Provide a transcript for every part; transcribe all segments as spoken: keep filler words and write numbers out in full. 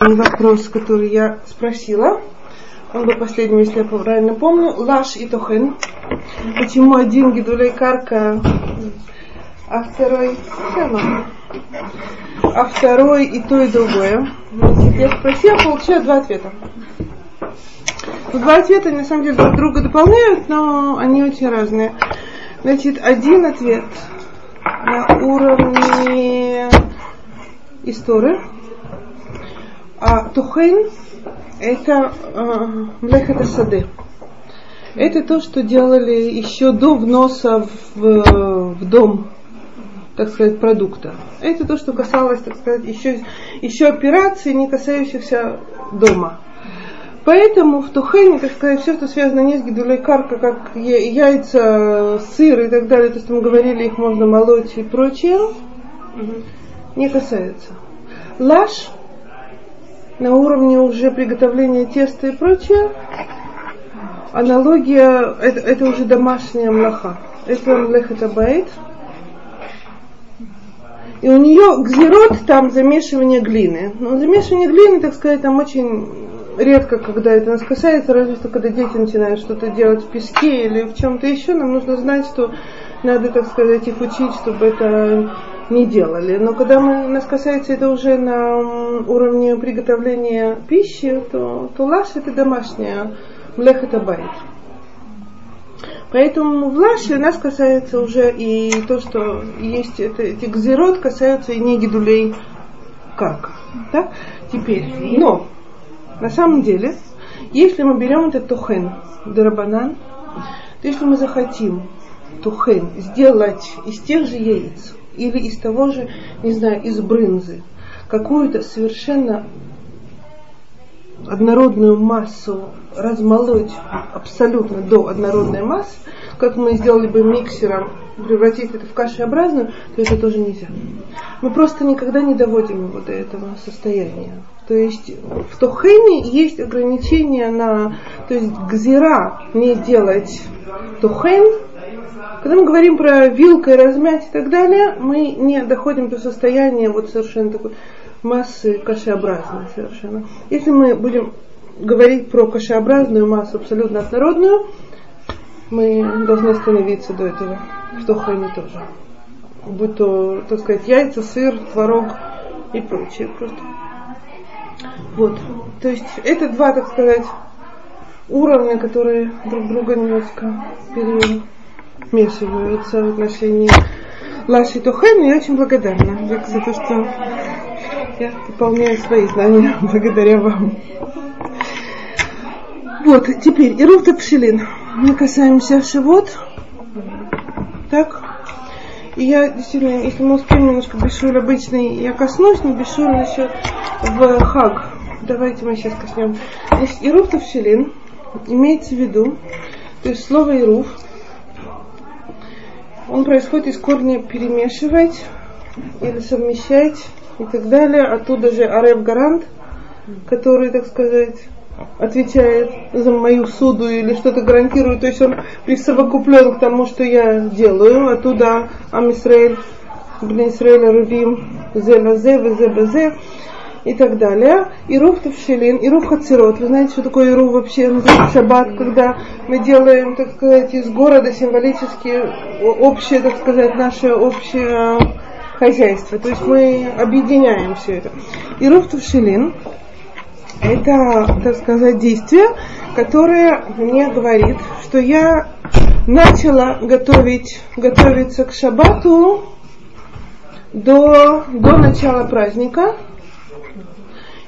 Вопрос, который я спросила, он был последним, если я правильно помню, Лаш и Тохэн. Почему один гидрулей Карка, а второй а второй и то, и другое? Если я спросила, получаю два ответа. Два ответа, на самом деле, друг друга дополняют, но они очень разные. Значит, один ответ на уровне истории. А тухен – это э, млехет асады. Это то, что делали еще до вноса в, в дом, так сказать, продукта. Это то, что касалось, так сказать, еще, еще операций, не касающихся дома. Поэтому в тухене, так сказать, все, что связано не с гидрулей карка, как яйца, сыр и так далее, то, что мы говорили, их можно молоть и прочее, не касается. Лаш на уровне уже приготовления теста и прочее, аналогия, это, это уже домашняя млаха. Это млеха табаит. И у нее гзерот, там замешивание глины. Но замешивание глины, так сказать, там очень редко, когда это нас касается, разве что когда дети начинают что-то делать в песке или в чем-то еще, нам нужно знать, что надо, так сказать, их учить, чтобы это не делали. Но когда мы, нас касается это уже на уровне приготовления пищи, то тулаш это домашняя, млех это байт. Поэтому в лаше нас касается уже и то, что есть это, эти гзерот, касаются и неги дулей карка. Так? Теперь, но на самом деле, если мы берем этот тухен дарабанан, то если мы захотим тухен сделать из тех же яиц или из того же, не знаю, из брынзы, какую-то совершенно однородную массу размолоть абсолютно до однородной массы, как мы сделали бы миксером, превратить это в кашеобразную, то это тоже нельзя. Мы просто никогда не доводим его до этого состояния. То есть в тухене есть ограничения на... То есть гзира не делать тухен. Когда мы говорим про вилкой размять и так далее, мы не доходим до состояния вот совершенно такой массы кашеобразной совершенно. Если мы будем говорить про кашеобразную массу, абсолютно однородную, мы должны остановиться до этого. В тухене тоже. Будь то, так сказать, яйца, сыр, творог и прочее просто. Вот. То есть это два, так сказать, уровня, которые друг друга немножко перевели. Вмешиваются в отношении Лаши и Тохэн, и я очень благодарна за то, что я пополняю свои знания благодаря вам. Вот, теперь ируфтов шелин. Мы касаемся живот. Так. И я, действительно, если мы успеем немножко бешуль обычный, я коснусь, но бешуль еще в хак. Давайте мы сейчас коснем. Значит, ируфтов шелин имеется в виду, то есть слово ируф, он происходит из корня перемешивать или совмещать и так далее. Оттуда же Ареф гарант, который, так сказать, отвечает за мою суду или что-то гарантирует. То есть он присовокуплен к тому, что я делаю. Оттуда Амисрэйл, Амисрэйл, Рувим, Зелазе, Везебазе и так далее. Ируфтов шелин, ируф хацирот. Вы знаете, что такое ируф вообще? Шаббат, когда мы делаем, так сказать, из города символически общее, так сказать, наше общее хозяйство. То есть мы объединяем все это. Ируфтов шелин – это, так сказать, действие, которое мне говорит, что я начала готовить, готовиться к шаббату до, до начала праздника.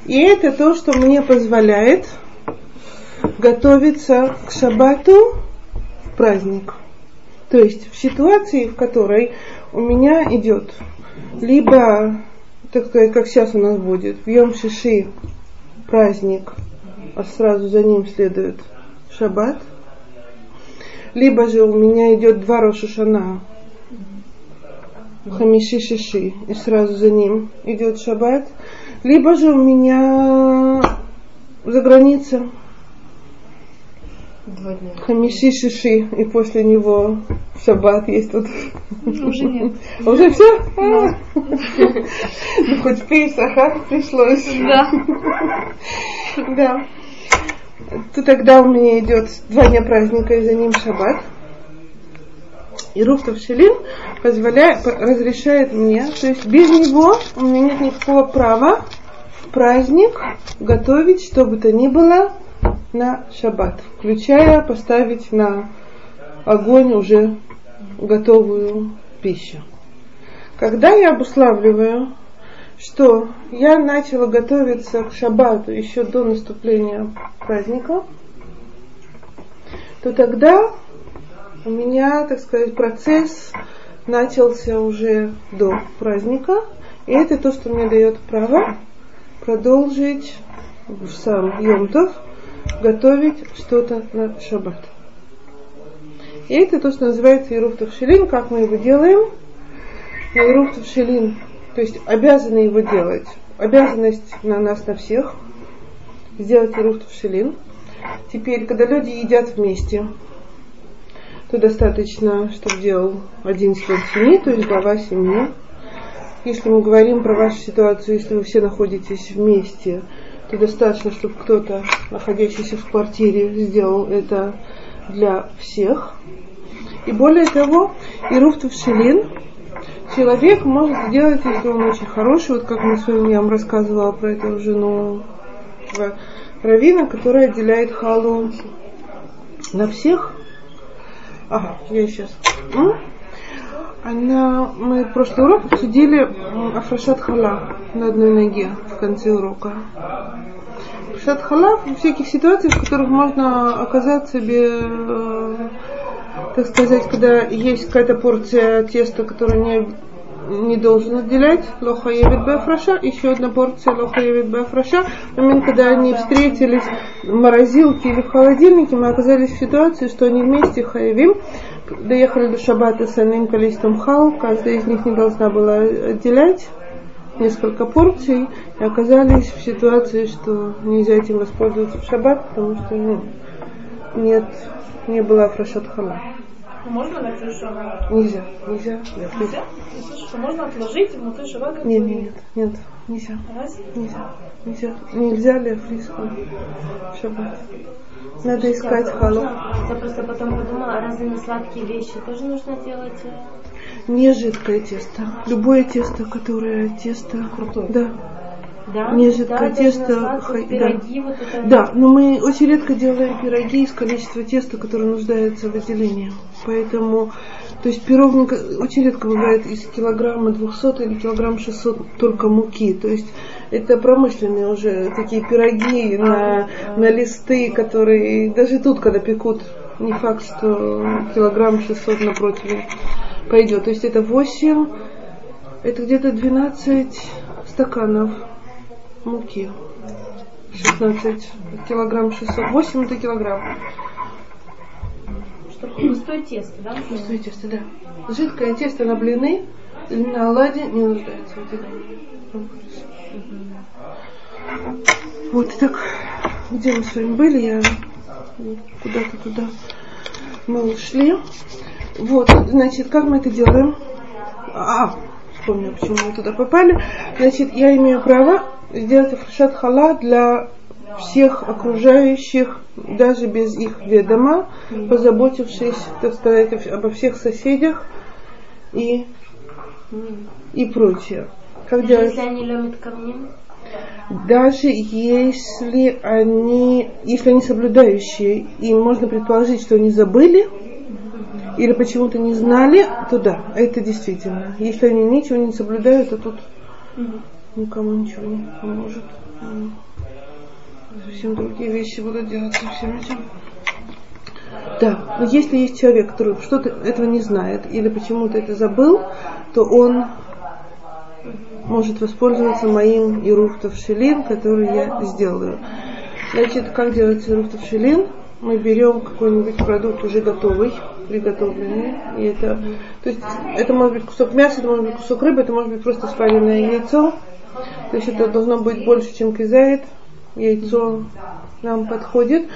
И это то, что мне позволяет готовиться к шаббату в праздник. То есть в ситуации, в которой у меня идет либо, так сказать, как сейчас у нас будет, в Йом-Шиши праздник, а сразу за ним следует шаббат, либо же у меня идет два роша-шана, хамиши-шиши, и сразу за ним идет шаббат, либо же у меня за граница Два дня. Хамиши-шиши, и после него шаббат есть тут. Уже нет. Уже все? Да. Ну, хоть пейсах, а? Пришлось. Да. Да. То тогда у меня идет два дня праздника, и за ним шаббат. И ируфтов шелин позволяет, разрешает мне, то есть без него у меня нет никакого права в праздник готовить что бы то ни было на шаббат, включая поставить на огонь уже готовую пищу. Когда я обуславливаю, что я начала готовиться к шаббату еще до наступления праздника, то тогда у меня, так сказать, процесс начался уже до праздника, и это то, что мне дает право продолжить в сам Йом-Тов готовить что-то на шаббат. И это то, что называется ируфтов шелин. Как мы его делаем? Ируфтов шелин, то есть обязаны его делать. Обязанность на нас, на всех, сделать ируфтов шелин. Теперь, когда люди едят вместе, то достаточно, чтобы делал один член семьи, то есть глава семьи. Если мы говорим про вашу ситуацию, если вы все находитесь вместе, то достаточно, чтобы кто-то, находящийся в квартире, сделал это для всех. И более того, ируфтов шелин человек может сделать, если он очень хороший, вот как мы с вами, я вам рассказывала про эту жену раввина, которая отделяет халу на всех. Ага, я сейчас. Она, мы в прошлый урок обсудили афрашат хала на одной ноге в конце урока. Афрашат хала в всяких ситуациях, в которых можно оказаться, так сказать, когда есть какая-то порция теста, которую не, не должен отделять, лоха явит бафраша, еще одна порция лоха явит бафраша. В момент, когда они встретились в морозилке или в холодильнике, мы оказались в ситуации, что они вместе хаявим. Доехали до шаббата с одним количеством хал, каждая из них не должна была отделять несколько порций, и оказались в ситуации, что нельзя этим воспользоваться в шаббат, потому что ну, нет, не было афрашат хала. Можно отложить шаббат? Нельзя, нельзя. Нет. Нельзя? Ты слышишь, что можно отложить внутри шаббата? Нет, нет, нет, нельзя. Разве? Нельзя, нельзя. Нельзя ли афришку в шаббат? Надо искать халу. Я просто потом подумала, а разве на сладкие вещи тоже нужно делать? Не жидкое тесто. Любое тесто, которое тесто... Крутое. Да. Да? Не жидкое да, тесто. Сладко, х... пироги, да. Вот это... да, но мы очень редко делаем пироги из количества теста, которое нуждается в отделении. Поэтому, то есть пирог очень редко бывает из килограмма двухсот или килограмм шестьсот только муки. То есть это промышленные уже такие пироги на, на листы, которые даже тут, когда пекут, не факт, что килограмм шестьсот на противень пойдет. То есть это восемь, это где-то двенадцать стаканов муки. шестнадцать килограмм шестьсот. восемь это килограмм. Что, густое тесто, да? Густое тесто, да. Жидкое тесто на блины или на оладьи не нуждается в отделении. Вот, итак, где мы с вами были? Я куда-то туда мы ушли. Вот, значит, как мы это делаем? А, вспомню, почему мы туда попали. Значит, я имею право сделать афрашат хала для всех окружающих, даже без их ведома, позаботившись, так сказать, обо всех соседях и, и прочее. Как делать? Если они ломят камни? Даже если они, если они соблюдающие, и можно предположить, что они забыли, или почему-то не знали, то да, это действительно. Если они ничего не соблюдают, то тут... Никому ничего не поможет. Совсем другие вещи будут делаться всем этим. Да, но если есть человек, который что-то этого не знает или почему-то это забыл, то он может воспользоваться моим ируфтов шелин, который я сделаю. Значит, как делается ируфтов шелин? Мы берем какой-нибудь продукт уже готовый, приготовленный, и это, то есть это может быть кусок мяса, это может быть кусок рыбы, это может быть просто сваренное яйцо. То есть это должно быть больше, чем кизаит, яйцо нам подходит.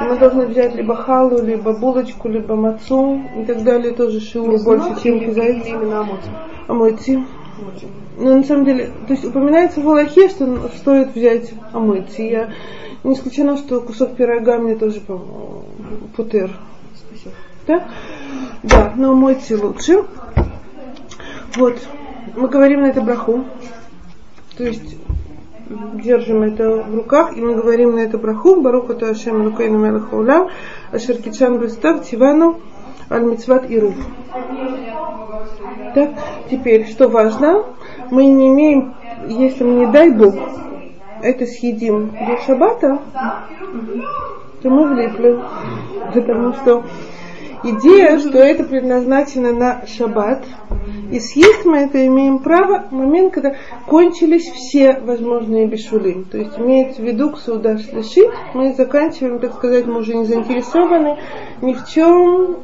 Мы должны взять либо халу, либо булочку, либо мацу и так далее. Тоже шиур больше, чем кизаит. Именно амойцы. Амойцы. Но на самом деле, то есть упоминается в Аллахе, что стоит взять амойцы. Я не исключена, что кусок пирога мне тоже путер. Спасибо. Да? Да, но амойцы лучше. Вот. Мы говорим на это браху. То есть держим это в руках, и мы говорим на это браху, баруху то ашем лукейну мэлэха улам, ашер китшан бэстав тивану аль-митсват ирув. Так, теперь, что важно, мы не имеем, если мы, не дай Бог, это съедим до шаббата, то мы влиплем, потому что идея, что это предназначено на шаббат, и съесть мы это имеем право в момент, когда кончились все возможные бешулим. То есть имеется в виду, к суда слышит, мы заканчиваем, так сказать, мы уже не заинтересованы ни в чем,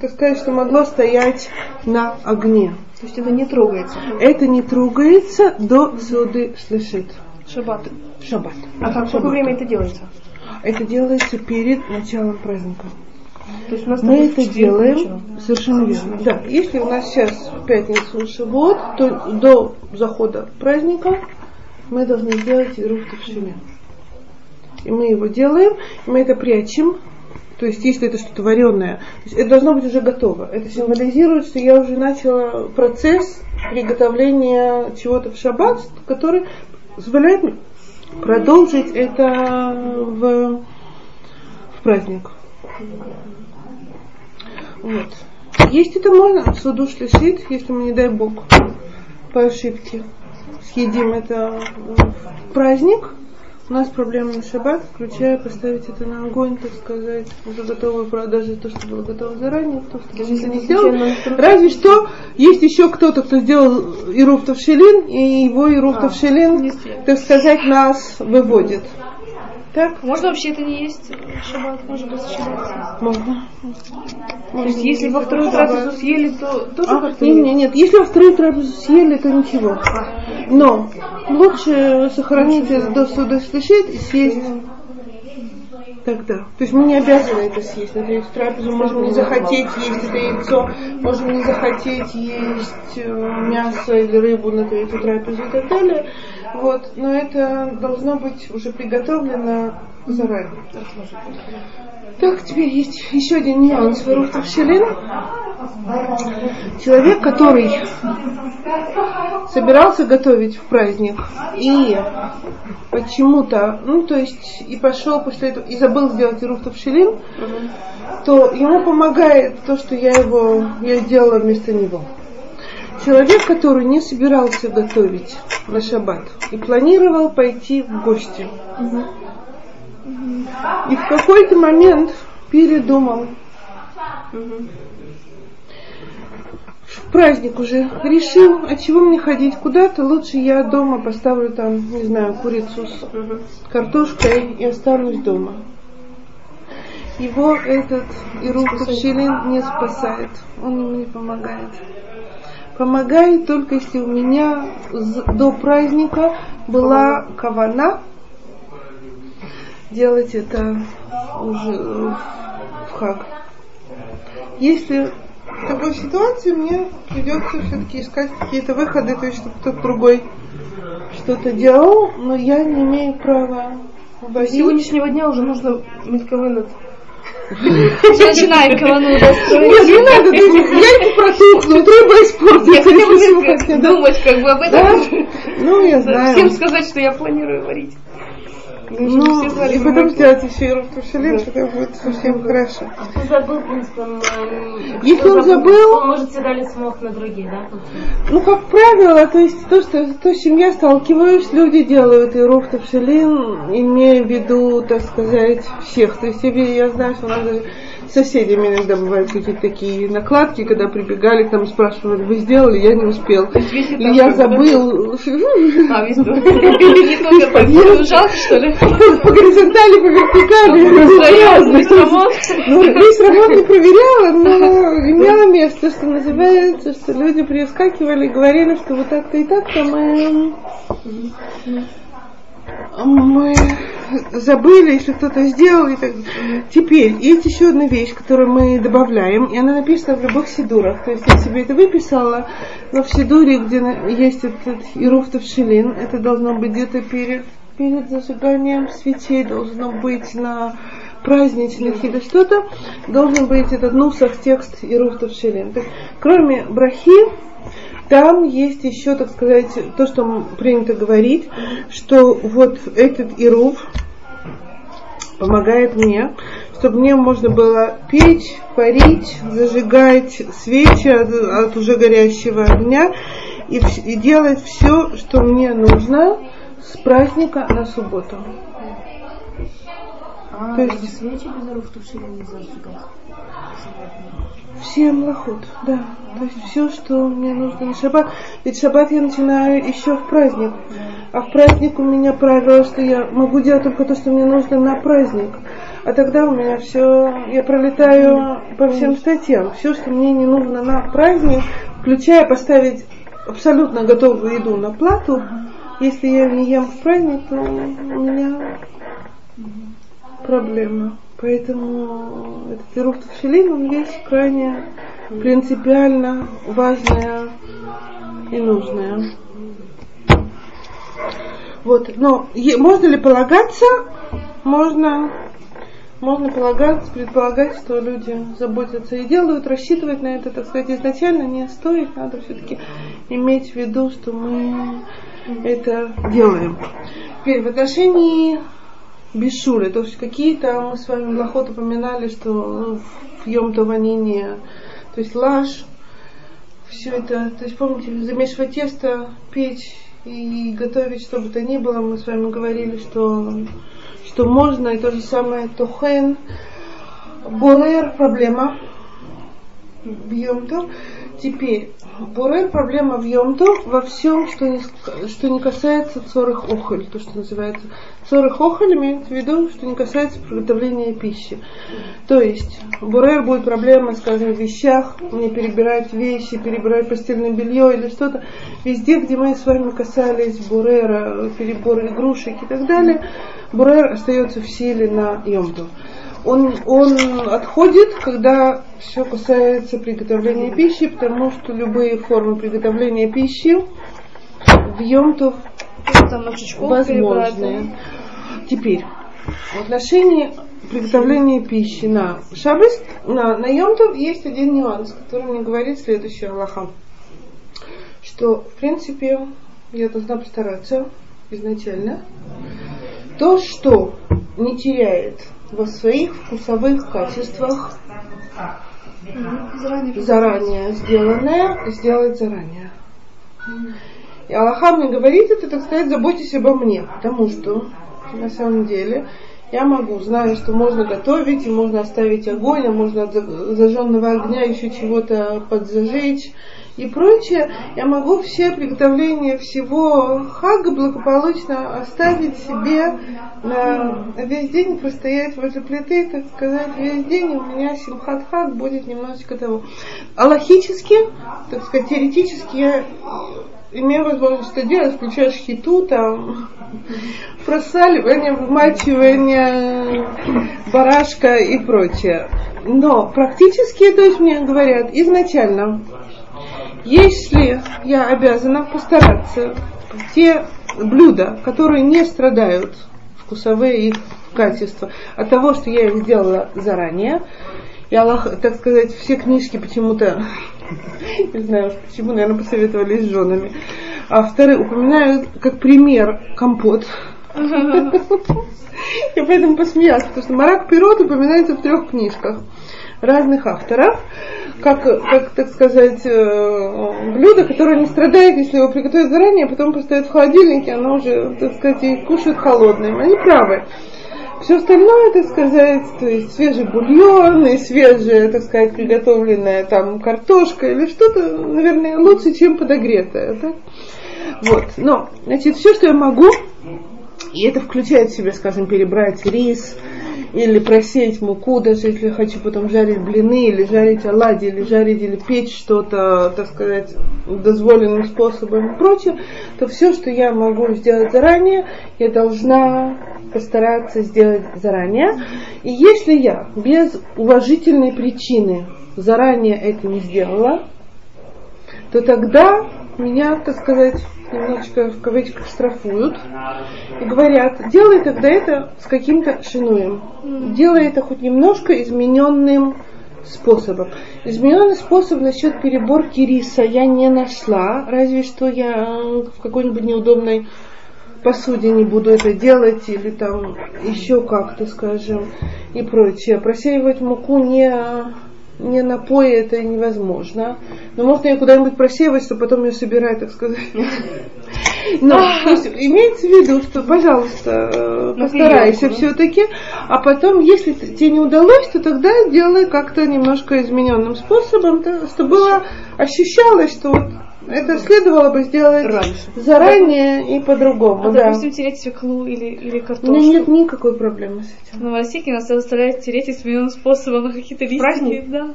так сказать, что могло стоять на огне. То есть это не трогается? Это не трогается до суды слышит. Шаббат? Шаббат. А как, в какое время это делается? Это делается перед началом праздника. То есть у нас мы это делаем вечера. Совершенно верно. Да. Если у нас сейчас в пятницу шаббат, то до захода праздника мы должны сделать ируфтов шелин. И мы его делаем, и мы это прячем. То есть если это что-то вареное, это должно быть уже готово. Это символизирует, что я уже начала процесс приготовления чего-то в шаббат, который позволяет мне продолжить это в, в праздник. Вот. Есть это можно, суду слышит, если мы, не дай Бог, по ошибке съедим это в праздник, у нас проблема на шаббат, включая поставить это на огонь, так сказать, уже готовую продажу, то, что было готово заранее, то, что даже если не сделано. Разве что есть еще кто-то, кто сделал ируфтов шелин, и его ируфтов а, шелин, так сказать, нас выводит. Так, можно вообще это не есть шаббат, можно просто шаббат. Можно. То есть если во вторую трапезу съели, то тоже а, как-то нет? Нет, нет, если во вторую трапезу съели, то ничего. Но лучше сохранить до суда слышит и съесть тогда. То есть мы не обязаны это съесть. Например, в трапезу можем не захотеть есть это яйцо, можем не захотеть есть мясо или рыбу на эту трапезу и так далее. Вот, но это должно быть уже приготовлено заранее. Так, теперь есть еще один нюанс в ируфтов шелин. Человек, который собирался готовить в праздник и почему-то, ну то есть и пошел после этого, и забыл сделать ируфтов шелин, угу. То ему помогает то, что я его, я сделала вместо него. Человек, который не собирался готовить на шаббат и планировал пойти в гости. Угу. И в какой-то момент передумал. Угу. В праздник уже решил, а чего мне ходить куда-то, лучше я дома поставлю там, не знаю, курицу с угу. картошкой и останусь дома. Его этот ируфтов шелин не спасает, он ему не помогает. Помогает только если у меня до праздника была кавана делать это уже в хак. Если в такой ситуации мне придется все-таки искать какие-то выходы, то есть чтобы кто-то другой что-то делал, но я не имею права вводить. С сегодняшнего дня уже нужно мелковынуть. Начинаем кавану достроить. Нет, не надо, я не протухну, трудно испортить. Я думать как бы об этом. Ну, я знаю. Всем сказать, что я планирую варить. Ну, и потом сделать еще ируфтов шелин, тогда будет совсем хорошо. Кто забыл, принципом... Если он забыл... Он может всегда ли смог на другие, да? Ну, как правило, то есть то, что с чем я сталкиваюсь, люди делают ируфтов шелин, имея в виду, так сказать, всех. То есть я знаю, что у нас соседями иногда бывают какие-то такие накладки, когда прибегали, там спрашивали, вы сделали, я не успел. Или я забыл. А, весь дом. Не только подъезд. Жалко, что ли? По горизонтали, по вертикали. Весь роман не проверяла, но имела место, что называется, что люди прискакивали и говорили, что вот так-то и так-то мы... Мы... забыли, если кто-то сделал. И так. Теперь есть еще одна вещь, которую мы добавляем, и она написана в любых сидурах. То есть я себе это выписала, но в сидуре, где есть этот ируфтов шелин, это должно быть где-то перед, перед зажиганием свечей, должно быть на праздничных или что-то, должен быть этот нусах текст ируфтов шелин. Так, кроме брахи, там есть еще, так сказать, то, что принято говорить, что вот этот ирув помогает мне, чтобы мне можно было печь, варить, зажигать свечи от, от уже горящего огня и, и делать все, что мне нужно с праздника на субботу. А, то есть свечи без ируфтов шелин не зажигать? Все млахот, да. То есть все, что мне нужно на шаббат. Ведь шаббат я начинаю еще в праздник. А в праздник у меня правило, что я могу делать только то, что мне нужно на праздник. А тогда у меня все, я пролетаю по всем статьям. Все, что мне не нужно на праздник, включая поставить абсолютно готовую еду на плату. Если я не ем в праздник, то у меня проблема. Поэтому этот ируфтов шелин, он вещь крайне принципиально важная и нужная. Вот, но е- можно ли полагаться? Можно, можно полагаться, предполагать, что люди заботятся и делают, рассчитывать на это, так сказать, изначально не стоит, надо все-таки иметь в виду, что мы это делаем. Теперь в отношении бешули, то есть какие-то мы с вами млахот упоминали, что в Йом-Тов они не, то есть лаш, все это, то есть помните, замешивать тесто, печь и готовить, что бы то ни было, мы с вами говорили, что, что можно, и то же самое тохэн, борер, проблема в Йом-Тов. Теперь, бурер, проблема в Йом-Тов во всем, что не, что не касается цорых охоль, то, что называется. Цорых охоль имеет в виду, что не касается приготовления пищи. То есть, бурер будет проблема, скажем, в вещах, мне перебирать вещи, перебирать постельное белье или что-то. Везде, где мы с вами касались бурера, перебора игрушек и так далее, бурер остается в силе на Йом-Тов. Он, он отходит, когда все касается приготовления пищи, потому что любые формы приготовления пищи в Йом-Тов возможны. Теперь, в отношении приготовления пищи на шаббат, на, на Йом-Тов есть один нюанс, который мне говорит следующая аллаха, что, в принципе, я должна постараться изначально то, что не теряет во своих вкусовых качествах заранее, заранее сделанное, сделать заранее. И аллаха мне говорит это, так сказать, заботьтесь обо мне, потому что на самом деле я могу, знаю, что можно готовить, и можно оставить огонь, а можно от зажженного огня еще чего-то подзажечь и прочее. Я могу все приготовления всего хака благополучно оставить себе на весь день, простоять возле плиты, так сказать, весь день, и у меня симхат хак будет немножечко того. Аллахически, так сказать, теоретически я имею возможность что делать, включая шхиту, там, просаливание, вымачивание, барашка и прочее. Но практически, то есть мне говорят, изначально, если я обязана постараться те блюда, которые не страдают вкусовые их качества от того, что я их сделала заранее, я, так сказать, все книжки почему-то, не знаю, почему, наверное, посоветовались с женами, авторы упоминают как пример компот. Я поэтому посмеялась, потому что марак пирот упоминается в трех книжках разных авторов, как, как, так сказать, блюдо, которое не страдает, если его приготовить заранее, а потом поставить в холодильнике, оно уже, так сказать, и кушают холодным. Они правы. Все остальное, так сказать, то есть свежий бульон и свежая, так сказать, приготовленная там картошка или что-то, наверное, лучше, чем подогретое. Так? Вот. Но, значит, все, что я могу, и это включает в себя, скажем, перебрать рис, или просеять муку, даже если я хочу потом жарить блины, или жарить оладьи, или жарить, или печь что-то, так сказать, дозволенным способом и прочее, то все, что я могу сделать заранее, я должна постараться сделать заранее. И если я без уважительной причины заранее это не сделала, то тогда меня, так сказать, немножечко в кавычках штрафуют и говорят, делай тогда это с каким-то шинуем, делай это хоть немножко измененным способом. Измененный способ насчет переборки риса я не нашла, разве что я в какой-нибудь неудобной посуде не буду это делать или там еще как-то, скажем, и прочее. Просеивать муку не... не на пое это невозможно. Но можно ее куда-нибудь просеивать, чтобы потом ее собирать, так сказать. Но имеется в виду, что, пожалуйста, постарайся все-таки. А потом, если тебе не удалось, то тогда делай как-то немножко измененным способом, чтобы было ощущалось, что вот это следовало бы сделать раньше, заранее да. И по-другому. А, да. Допустим, тереть свеклу или, или картошку? У меня нет никакой проблемы с этим. Но в России нас заставляют тереть измененным способом на какие-то листики. Праздник? Да.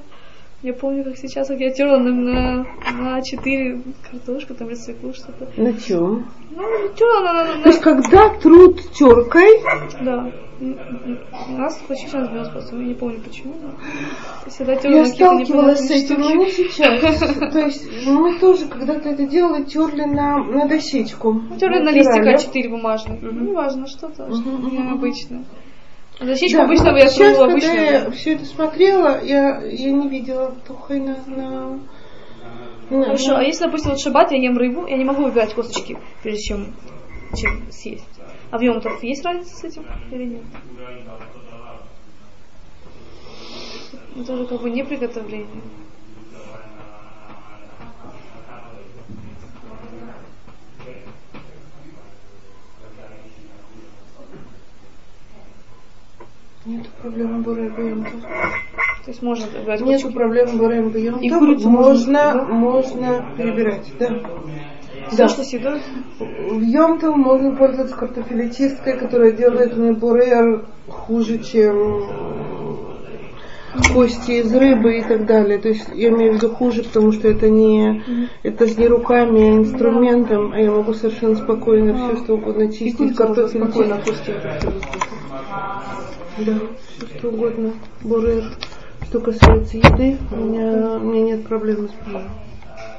Я помню, как сейчас, как я терла на, на четыре картошку, там, или свеклу, что-то. На чем? Ну, терла на, на, на... То есть, когда труд теркой? Да. У нас почти сейчас измененным способом, я не помню почему. Всегда я сталкивалась с этим, но не сейчас. То есть, мы тоже когда-то это делали, терли на дощечку. Терли на листик а четыре бумажных. Не важно, что-то, что-то необычное. Защитку да, обычно я сейчас, обычно. Когда я все это смотрела, я, я не видела тухена на... на... Хорошо, а если, допустим, вот шаббат, я ем рыбу, я не могу выбирать косточки, прежде чем, чем съесть. А в Йом-Тов есть разница с этим или нет? Это же как бы не приготовление. Нет проблемы борер бьемка. То есть можно брать. Нет проблемы борер бьемка. И курицу можно, можно, да? Можно перебирать, да. Все, да. Что съедают? В Йом-Тов можно пользоваться картофелечисткой, которая делает мне бурер хуже, чем кости из рыбы и так далее. То есть я имею в виду хуже, потому что это не, это же не руками, а инструментом, а я могу совершенно спокойно все что угодно чистить. И картофель спокойно кости. Да, все что угодно. Бурер. Что касается еды, у меня, у меня нет проблем с бурером.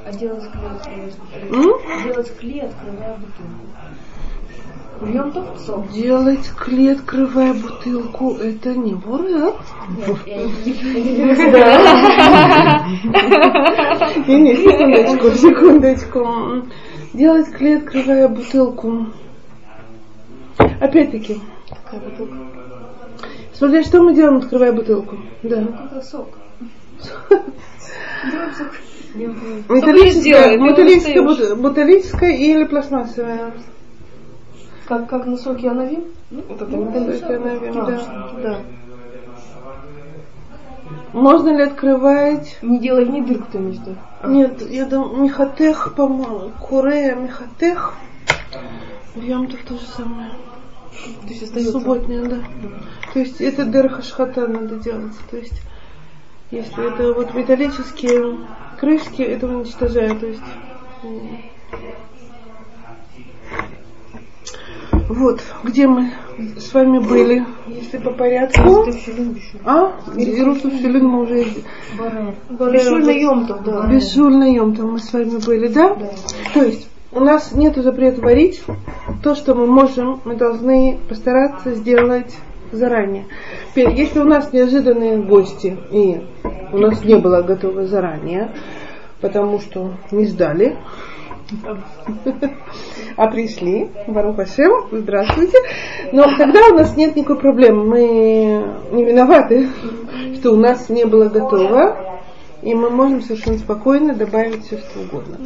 А делать клей, открывая бутылку. Бьем топцом. Делать клей, открывая бутылку, это не бурер. Не-не, секундочку, секундочку. Делать клей, открывая бутылку. Опять-таки. Какая бутылка? Смотри, что мы делаем, открывая бутылку? Да. Ну, сок. Металлическая, металлическая или пластмассовая? Как как на сок я навим? Вот это металлическая навим, да. Можно ли открывать? Не делай ни дырку там между. Нет, я думаю, мехатех, по-моему, курея, мехатех. Йом-Тов то же самое. То есть остается субботняя, да. Mm-hmm. То есть это дырхашхата надо делать. То есть если это вот металлические крышки, это уничтожают. То есть вот где мы с вами были, если по порядку. А? Ируфтов шелин мы уже бешульный ём-то, да. Бешульный ём-то мы с вами были, да? Да. То есть у нас нет запрета варить. То, что мы можем, мы должны постараться сделать заранее. Теперь, если у нас неожиданные гости, и у нас не было готово заранее, потому что не ждали, а пришли, барух ашем, здравствуйте. Но тогда у нас нет никакой проблемы. Мы не виноваты, что у нас не было готово. И мы можем совершенно спокойно добавить все, что угодно.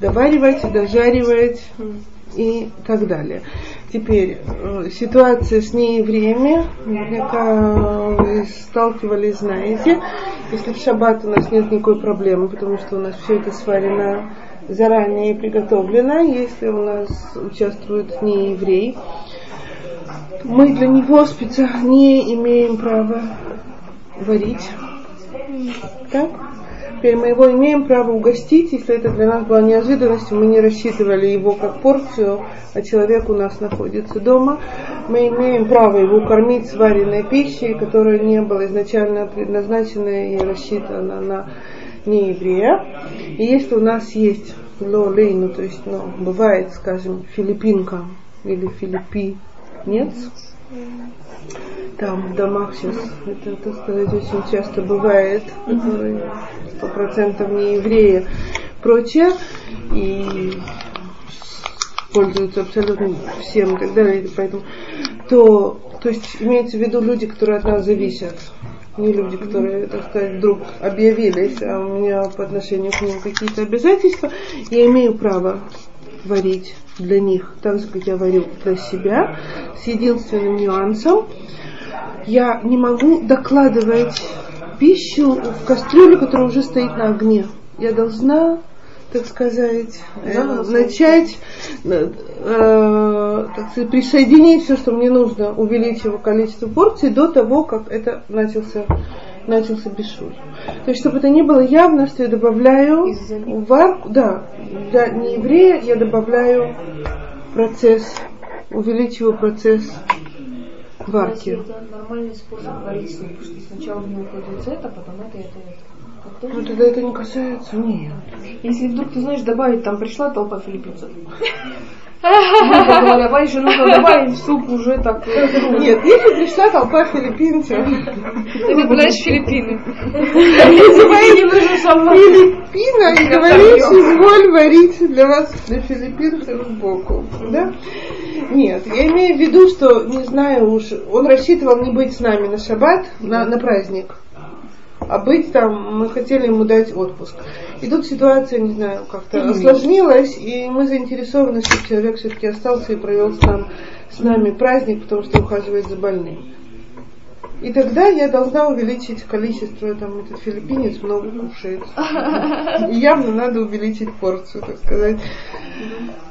Доваривать, дожаривать и так далее. Теперь, ситуация с ней и время. Наверняка вы сталкивались, знаете. Если в шаббат у нас нет никакой проблемы, потому что у нас все это сварено заранее и приготовлено. Если у нас участвует не еврей, мы для него специально не имеем права варить. Так? Теперь мы его имеем право угостить, если это для нас была неожиданностью, мы не рассчитывали его как порцию, а человек у нас находится дома. Мы имеем право его кормить сваренной пищей, которая не была изначально предназначена и рассчитана на нееврея. И если у нас есть лолей, ну то есть, ну, бывает, скажем, филиппинка или филиппинец, там в домах сейчас это, так сказать, очень часто бывает, которые сто процентов не евреи, прочее, и пользуются абсолютно всем и так далее, поэтому то, то есть имеется в виду люди, которые от нас зависят, не люди, которые, так сказать, вдруг объявились, а у меня по отношению к ним какие-то обязательства, я имею право варить для них, так же, как я варю для себя, с единственным нюансом. Я не могу докладывать пищу в кастрюлю, которая уже стоит на огне. Я должна, так сказать, э, начать, э, э, так сказать, присоединить все, что мне нужно, увеличив количество порций до того, как это начался, начался бешуль. То есть, чтобы это не было явно, что я добавляю варку, да, для нееврея я добавляю процесс, увеличиваю процесс варки. Это нормальный способ варить, потому что сначала в него кладется это, потом это, это, это. Ну тогда это не касается, нет. Если вдруг, ты знаешь, добавить, там пришла толпа филиппинцев. Давай еще нужно добавить в суп уже так. Нет, если пришла толпа филиппинцев. Ты не знаешь Филиппины. Филиппина и говоришь, изволь варить для вас, для филиппинцев сбоку. Да? Нет, я имею в виду, что, не знаю уж, он рассчитывал не быть с нами на шаббат, на, на праздник, а быть там, мы хотели ему дать отпуск. И тут ситуация, не знаю, как-то mm-hmm. осложнилась, и мы заинтересованы, чтобы человек все-таки остался и провел с, нам, с нами праздник, потому что ухаживает за больным. И тогда я должна увеличить количество, там, этот филиппинец много кушает. И явно надо увеличить порцию, так сказать,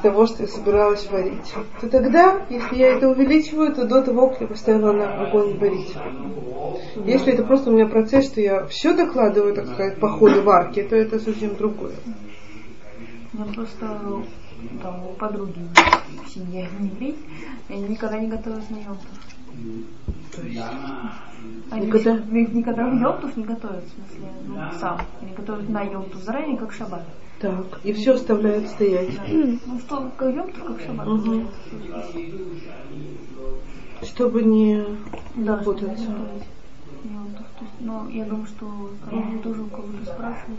того, что я собиралась варить. То тогда, если я это увеличиваю, то до того, как я поставила на огонь варить. Если это просто у меня процесс, что я все докладываю, так сказать, по ходу варки, то это совсем другое. Я просто там, у подруги в семье не брить, я никогда не готовилась на ём-то. То есть, они никогда, никогда в Йом-Тов не готовят, в смысле, ну, сам. Они готовят на Йом-Тов заранее, как шаббат. Так, и все оставляют стоять. Да. Ну что, как Йом-Тов, как шаббат. Угу. Чтобы не да, путаться. Но я думаю, что они тоже у кого-то спрашивали.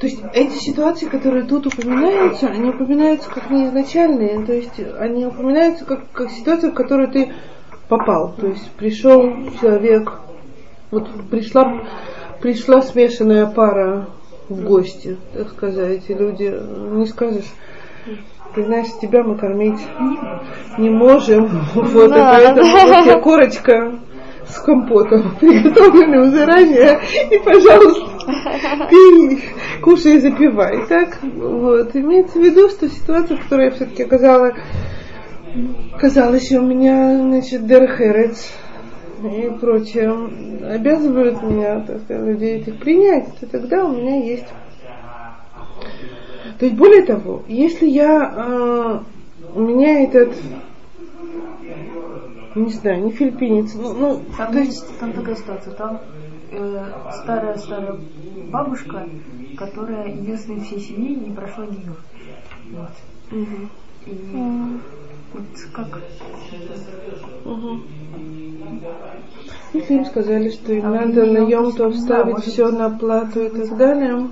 То есть эти ситуации, которые тут упоминаются, они упоминаются как неизначальные, то есть они упоминаются как, как ситуация, в которую ты попал. То есть пришел человек, вот пришла, пришла смешанная пара в гости, так сказать, и люди, не скажешь, ты знаешь, тебя мы кормить не можем, вот, и поэтому вот тебе корочка с компотом, приготовленным заранее, и, пожалуйста, ты кушай и запивай. Так, вот, имеется в виду, что ситуация, в которой я все-таки оказала, казалось, у меня, значит, дерхерец и прочее, обязывают меня, так сказать, людей этих принять, то тогда у меня есть... То есть, более того, если я... Э, у меня этот... Не знаю, не филиппинец. Ну, ну, там, есть, там такая ситуация. Там старая-старая э, бабушка, которая единственная всей семьи не прошла гиюр. Вот. Угу. И mm. вот как... Угу. Если им сказали, что им а надо на Йом-Тов вставить да, все быть, на плату и так далее.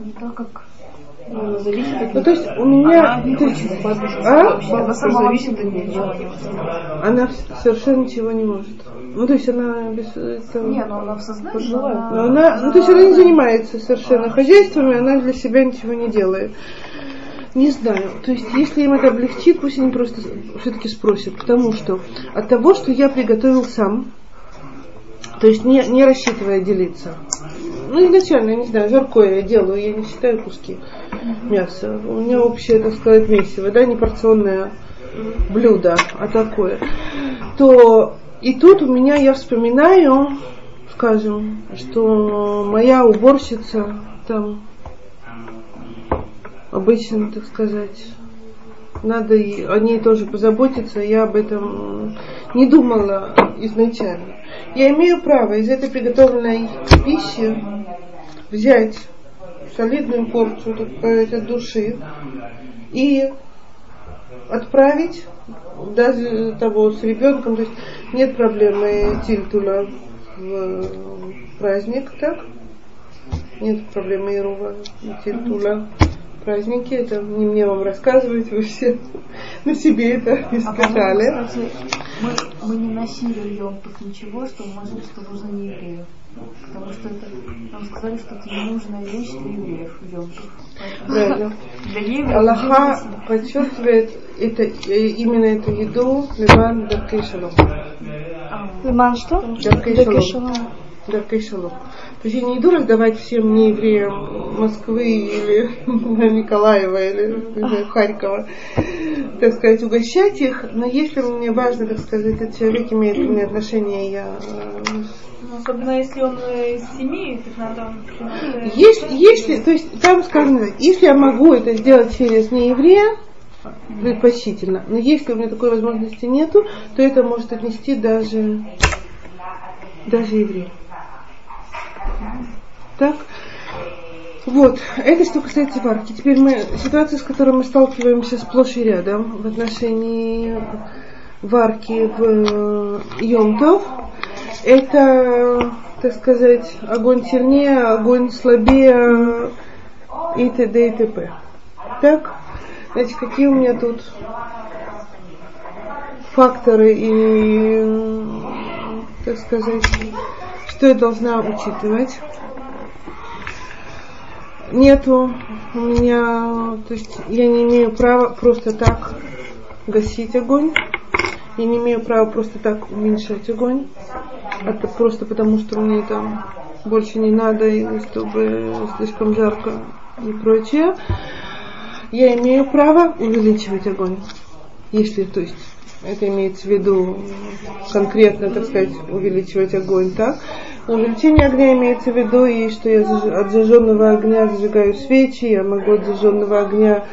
Не так, как... Ну, ну, то есть у меня... Она, то есть, а? Она сама зависит от нее. Она совершенно ничего не может. Ну, то есть она... Без, там, не, но она в сознании. Но она, она, ну, то есть она не занимается совершенно а. хозяйством, и она для себя ничего не делает. Не знаю. То есть если им это облегчит, пусть они просто все-таки спросят. Потому что от того, что я приготовил сам, то есть не, не рассчитывая делиться. Ну, изначально, я не знаю, жаркое я делаю, я не считаю куски мяса. У меня общее, так сказать, месиво, да, непорционное блюдо, а такое, то и тут у меня, я вспоминаю, скажем, что моя уборщица там обычно, так сказать, надо и о ней тоже позаботиться, я об этом не думала изначально. Я имею право из этой приготовленной пищи взять солидную порцию, так сказать, от души и отправить даже того с ребенком, то есть нет проблемы тильтуля в праздник, так? Нет проблемы ирува и тильтуля. Праздники, это не мне вам рассказывать, вы все на себе это испытали. А потом, кстати, мы, мы не носили ёмтов ничего, что может, что нужно не еврею. Потому что это, нам сказали, что это ненужная вещь для евреев, ёмтов. Да, да. Аллаха подчеркивает это, именно эту еду, лиман даркей шалом. Лиман что? Даркей шалом. Даркей шалом. То есть я не иду раздавать всем неевреям Москвы или Николаева или, не знаю, Харькова, так сказать, угощать их, но если мне важно, так сказать, этот человек имеет ко мне отношение, я... Особенно если он из семьи, так надо... Если, если, то есть там сказано, если я могу это сделать через нееврея, предпочтительно, но если у меня такой возможности нету, то это может отнести даже, даже еврея. Так, вот, это что касается варки. Теперь мы, ситуация, с которой мы сталкиваемся сплошь и рядом в отношении варки в Йом-Тов, это, так сказать, огонь сильнее, огонь слабее и т.д. и т.п. Так, значит, какие у меня тут факторы и, так сказать, что я должна учитывать? Нету у меня, то есть я не имею права просто так гасить огонь, я не имею права просто так уменьшать огонь, это просто потому, что мне там больше не надо, и чтобы слишком жарко и прочее. Я имею право увеличивать огонь, если, то есть, это имеется в виду конкретно, так сказать, увеличивать огонь, так? Увеличение огня имеется в виду, и что я от зажженного огня зажигаю свечи, я могу от зажженного огня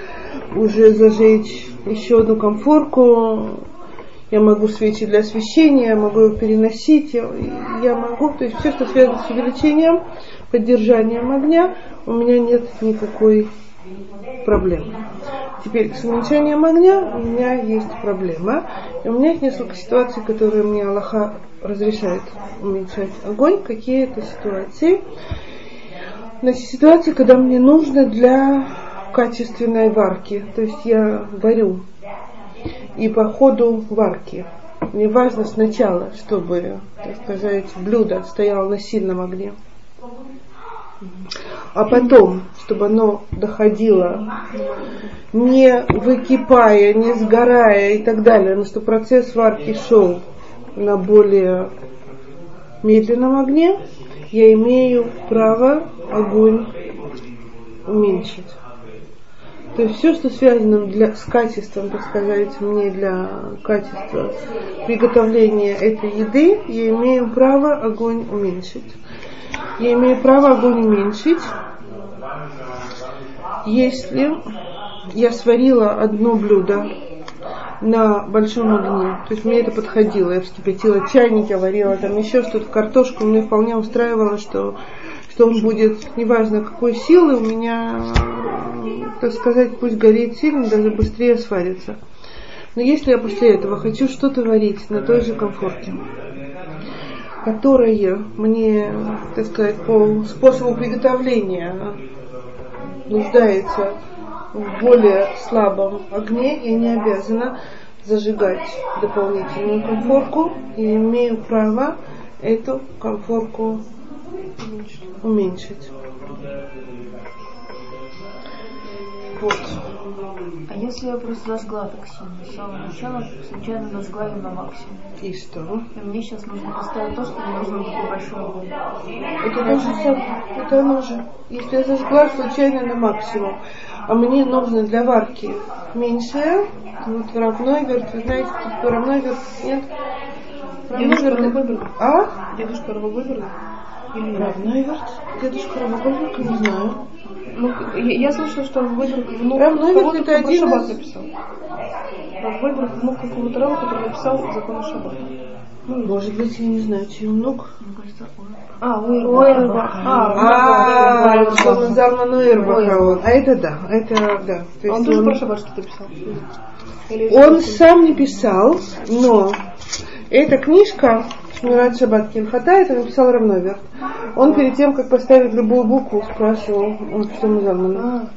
уже зажечь еще одну комфорку, я могу свечи для освещения, я могу его переносить, я, я могу, то есть все, что связано с увеличением, поддержанием огня, у меня нет никакой проблемы. Теперь с уменьшением огня у меня есть проблема. И у меня есть несколько ситуаций, которые мне Аллаха разрешает уменьшать огонь. Какие это ситуации? Значит, ситуации, когда мне нужно для качественной варки. То есть я варю. И по ходу варки. Мне важно сначала, чтобы, так сказать, блюдо стояло на сильном огне. А потом, чтобы оно доходило, не выкипая, не сгорая и так далее, но чтобы процесс варки шел на более медленном огне, я имею право огонь уменьшить. То есть все, что связано для, с качеством, так сказать, мне для качества приготовления этой еды, я имею право огонь уменьшить. Я имею право огонь уменьшить, если я сварила одно блюдо на большом огне, то есть мне это подходило, я вскипятила чайник, я варила там еще что-то, картошку, мне вполне устраивало, что, что он будет, неважно какой силы, у меня, так сказать, пусть горит сильно, даже быстрее сварится. Но если я после этого хочу что-то варить на той же комфорке, которые мне, так сказать, по способу приготовления нуждается в более слабом огне, я не обязана зажигать дополнительную комфорку и имею право эту комфорку уменьшить. Вот. А если я просто зажгла так сильно, с самого начала случайно зажгла ее на максимум? И что? И мне сейчас нужно поставить то, что мне нужно по большому. Это тоже, это оно же. Если я зажгла случайно на максимум, а мне нужно для варки меньше, вот в равной верт, вы знаете, тут в равной верт нет. Дедушка равногольберг? А? Дедушка равногольберг? Или равной верт? Дедушка равногольберг, не знаю. Ну, я, я слышала, что равногольберг внук кого-то, кто про шаббат написал. Равногольберг внук какого-то рава, который написал законы шаббата. Ну, может быть, я не знаю, чей внук. А, Уэрбаха. А, Уэрбаха. А это да, это да. Он тоже про шаббат что-то писал? Он сам не писал, но эта книжка «Шмират шаббат кельхата» это написал Равновер. Он перед тем, как поставить любую букву, спрашивал вот, что мы Залмана.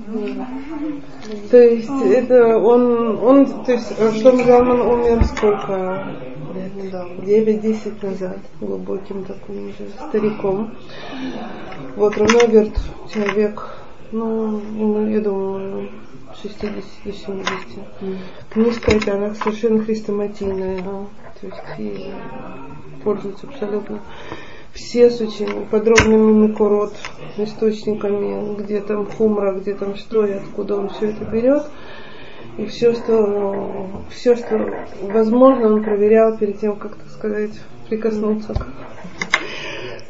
То есть это он, он, то есть что мы Залман умер сколько? девять-десять назад, глубоким таким же стариком. Вот Равновер человек, ну, я думаю, шестьдесят до семидесяти. Книжка эта, она совершенно хрестоматийная, то есть ей пользуются абсолютно все с очень подробными микурот, источниками, где там хумра, где там что и откуда он все это берет. И все, что, все, что возможно, он проверял перед тем, как, так сказать, прикоснуться к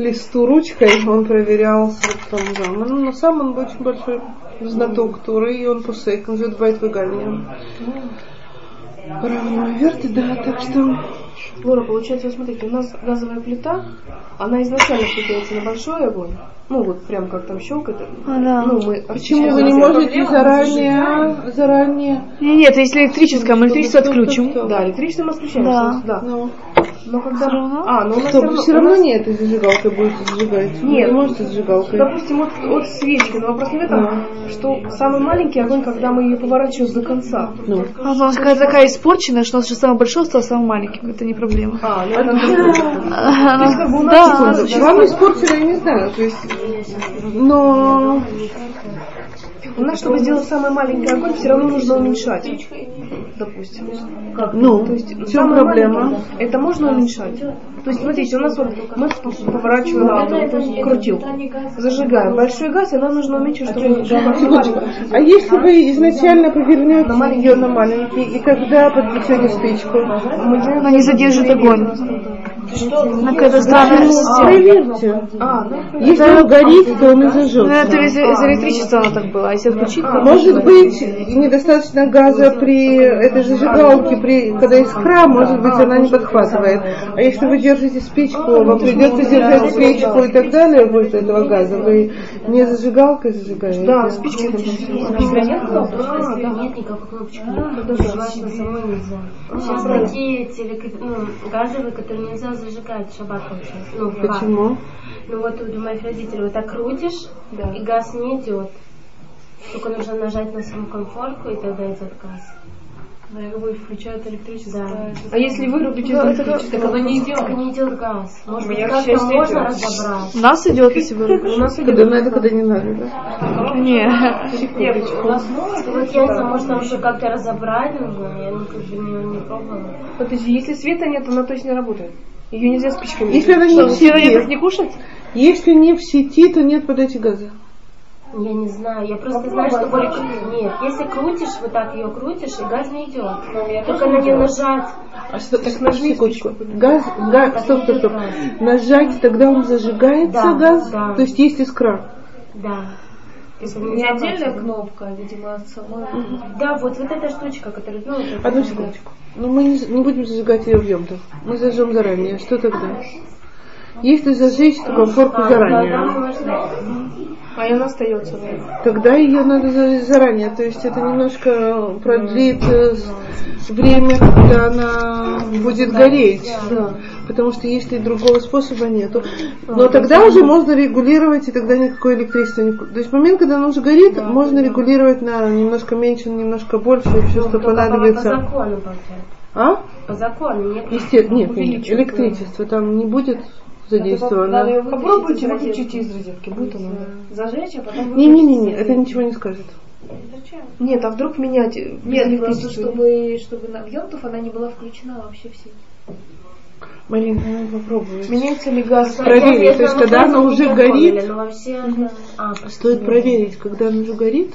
листу ручкой, он проверял с листом Залмана. Но сам он был очень большой знаток Торы, и он пусейк, он живет в байт выгальне. Равно верты, да, так что... Лора, получается, смотрите, у нас газовая плита, она изначально включается на большой огонь. Ну вот прям как там щелкает. А, да. Ну, мы... Почему вы не можете заранее... заранее... Нет, если электрическое, мы электричество отключим. Да, электричество мы отключаем. Да. да. Но... но когда... А, но у нас все равно... Все равно не эта зажигалка будет зажигать. Нет. Вы можете зажигалкой. Допустим, вот от свечки. Но вопрос не в этом, а. что самый маленький огонь, когда мы ее поворачиваем до конца. Ну. А у нас какая-то такая испорченная, что у нас же самый большой стал самым маленьким. Это не проблема. А, ну это... То есть как бы у нас... Вам испортили, я не знаю, то есть... Но у нас, чтобы сделать самый маленький огонь, все равно нужно уменьшать. Допустим. Как? Ну, то есть, в чем проблема? Это можно уменьшать. То есть, смотрите, у нас вот мы поворачиваем ну, крутилку, зажигаем большой газ, и нам нужно уменьшить, чтобы маленький. А если вы изначально повернете на ее на маленький, и когда подключили спичку, она не задержит огонь. Она какая-то странная система. А, если он горит, то он и зажжет. Это из электричества оно так было. А если отключить, то... Может быть, недостаточно газа при этой зажигалке, при, когда искра, может быть, она не подхватывает. А если вы держите спичку, вам придется держать спичку и так далее, будет этого газа. Вы не зажигалкой зажигаете. Да, спички. Спичка нет, кнопочки. Нет никакой кнопочки. Желательно самой нельзя. Сейчас такие газовые, которые нельзя зажигать шаббат. Ну, почему? Ну вот у моих родителей вот так крутишь, да. И газ не идет. Только нужно нажать на саму конфорку, и тогда идет газ. Да, и вы включают электричество. Да. А если вырубить да, электричество, то не идет. Как не идет газ. Может быть, как-то можно разобрать. У нас идет, если вырубить. У нас идет. Когда надо, когда не надо, да? Нет. Секундочку. Вот яйца можно уже как-то разобрать, но я никогда не пробовала. Подожди, если света нет, она точно не работает. Ее нельзя спичками. Если она не в сети, не кушать? Если не в сети, то нет подачи газа. Я не знаю, я просто а знаю, что более... Нет, если крутишь, вот так ее крутишь, и газ не идет. Только на нее нажать. А что, так нажми кучку. Газ, газ, а стоп, стоп, стоп. Нажать, тогда он зажигается, да, газ, да. То есть есть искра. Да. То есть не отдельная кнопка, видимо, от самой. Да, вот, вот эта штучка, которая... Ну, вот одну секундочку. Но мы не, не будем зажигать ее в Йом-То. Мы зажжем заранее. Что тогда? Если зажечь, то комфортку заранее. А она остается. Да? Тогда ее надо зажечь заранее. То есть это немножко продлит время, когда она будет гореть. Да. Потому что если другого способа нету. Но тогда уже можно регулировать, и тогда никакое электричество не... То есть в момент, когда оно уже горит, да, можно регулировать на немножко меньше, немножко больше, и все, что понадобится. А? По закону нет. Естественно, нет, нет. Электричество там не будет задействовано. Попробуйте выключить из розетки, будет оно. Зажечь, а потом. Не, не, не, не, это ничего не скажет. Зачем? Нет, а вдруг менять? Нет, просто чтобы чтобы в Йом-Тов она не была включена вообще в сеть. Марина, надо попробовать. Меняется ли газ? Проверить, то есть когда она уже горит, стоит проверить, когда она уже горит.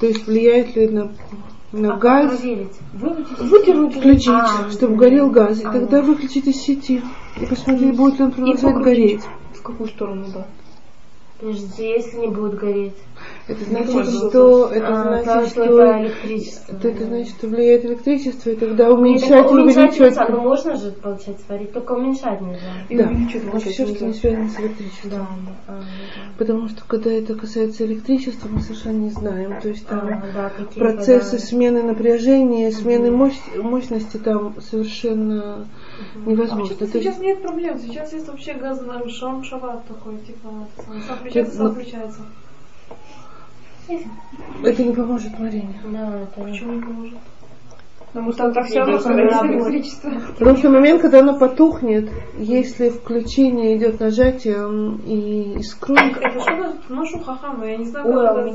То есть влияет ли на, на а газ? Выдернуть ключ, а, чтобы горел газ, и а, тогда выключить из сети. И посмотреть, будет ли он продолжать гореть. В какую сторону, да? Подожди, если не будет гореть. Это значит, не что, это а, значит, то, что, что это электричество. Это, да. это значит, что влияет электричество, и тогда уменьшать и увеличивать. А ну можно же, получается, варить, только уменьшать нельзя. И да, увеличивать, значит, все, что не связано с электричеством. Да, да. А, потому что когда это касается электричества, мы совершенно не знаем. То есть там а, да, процессы да. смены напряжения, смены mm-hmm. мощности, мощности там совершенно mm-hmm. невозможно. А сейчас есть... нет проблем, сейчас есть вообще газовый шум, шаббат такой, типа, сам включается, сам включается. Это не поможет Марине. Да, это почему не поможет? Потому что она так все равно собирается электричество. Потому что момент, когда оно потухнет, если включение идет нажатием и искрой. Это что-то ношу хахама, я не знаю, как это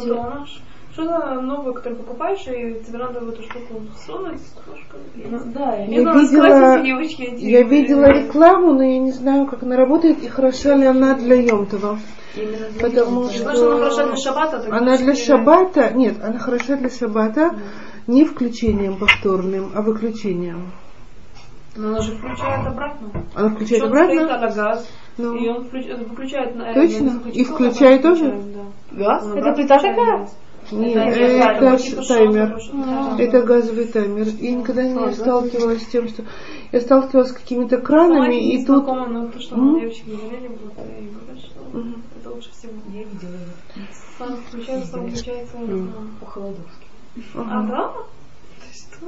сделано, но она что-то новое, которое покупаешь, и тебе надо в эту штуку сунуть. Да, я, я, видела, девочки, я видела рекламу, но я не знаю, как она работает и хороша ли она для Йом-Това. Потому что, что, что она хороша для шаббата. Она для шаббата, нет, она хороша для шаббата да. не включением повторным, а выключением. Но она же включает обратно. Она включает Что-то обратно? Стоит, газ, ну. И он включ... выключает, наверное, точно? И включает тоже? Включает, да. Газ? Ну, это плита такая? Нет, это, это таймер. Это газовый таймер. Я никогда не а, сталкивалась да? с тем, что... Я сталкивалась с какими-то кранами, а, и тут... Ну, то, что mm-hmm. девочки не жалели, будут, и говорят, что mm-hmm. это лучше всего. Я видела его. Сам включается, сам включается. Mm-hmm. У Холодовских. Uh-huh. А да? Ты что?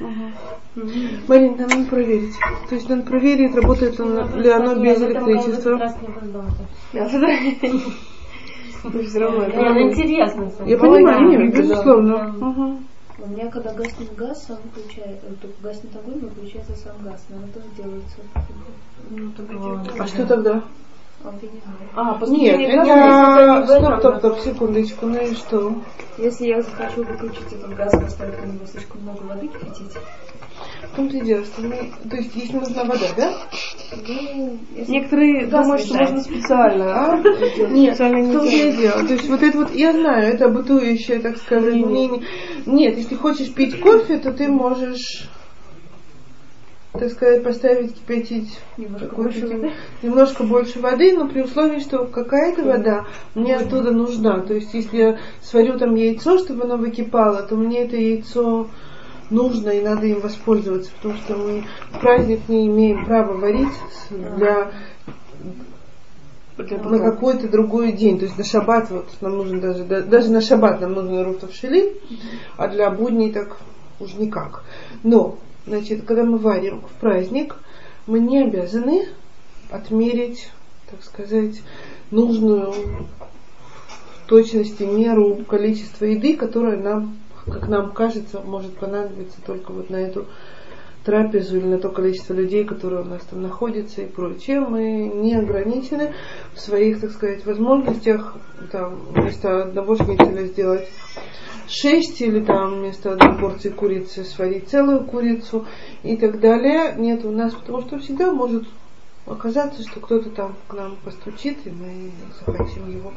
Uh-huh. Mm-hmm. Марин, надо проверить. То есть надо проверить, работает он, ли оно без электричества. Интересно. Я понимаю, безусловно. У меня когда гаснет газ, сам включает, только гаснет огонь, выключается сам газ. Надо тоже делать все. А что тогда? А, нет, это... Стоп, стоп, стоп, секундочку, ну и что? Если я захочу выключить этот газ, поставить на него слишком много воды кипятить. В том-то и дело, что мы... То есть, если нужна вода, да? Ну, если... Некоторые да, думают, что можно специально, а? Нет, специально не делают. То есть, вот это вот, я знаю, это бытующее, так сказать, мнение. Нет, если хочешь пить кофе, то ты можешь... так сказать, поставить кипятить немножко, больше, воды. немножко больше воды, но при условии, что какая-то да. вода мне да. оттуда нужна. То есть, если я сварю там яйцо, чтобы оно выкипало, то мне это яйцо нужно и надо им воспользоваться, потому что мы в праздник не имеем права варить для, для на какой-то другой день. То есть на шаббат вот нам нужен даже, даже на шаббат нам нужен ируфтов шелин, а для будней так уж никак. Но значит, когда мы варим в праздник, мы не обязаны отмерить, так сказать, нужную в точности меру количества еды, которая нам, как нам кажется, может понадобиться только вот на эту трапезу или на то количество людей, которые у нас там находятся и прочее. Мы не ограничены в своих, так сказать, возможностях там, вместо одного шницеля сделать шесть или там вместо одной порции курицы сварить целую курицу и так далее. Нет у нас, потому что всегда может оказаться, что кто-то там к нам постучит, и мы захотим его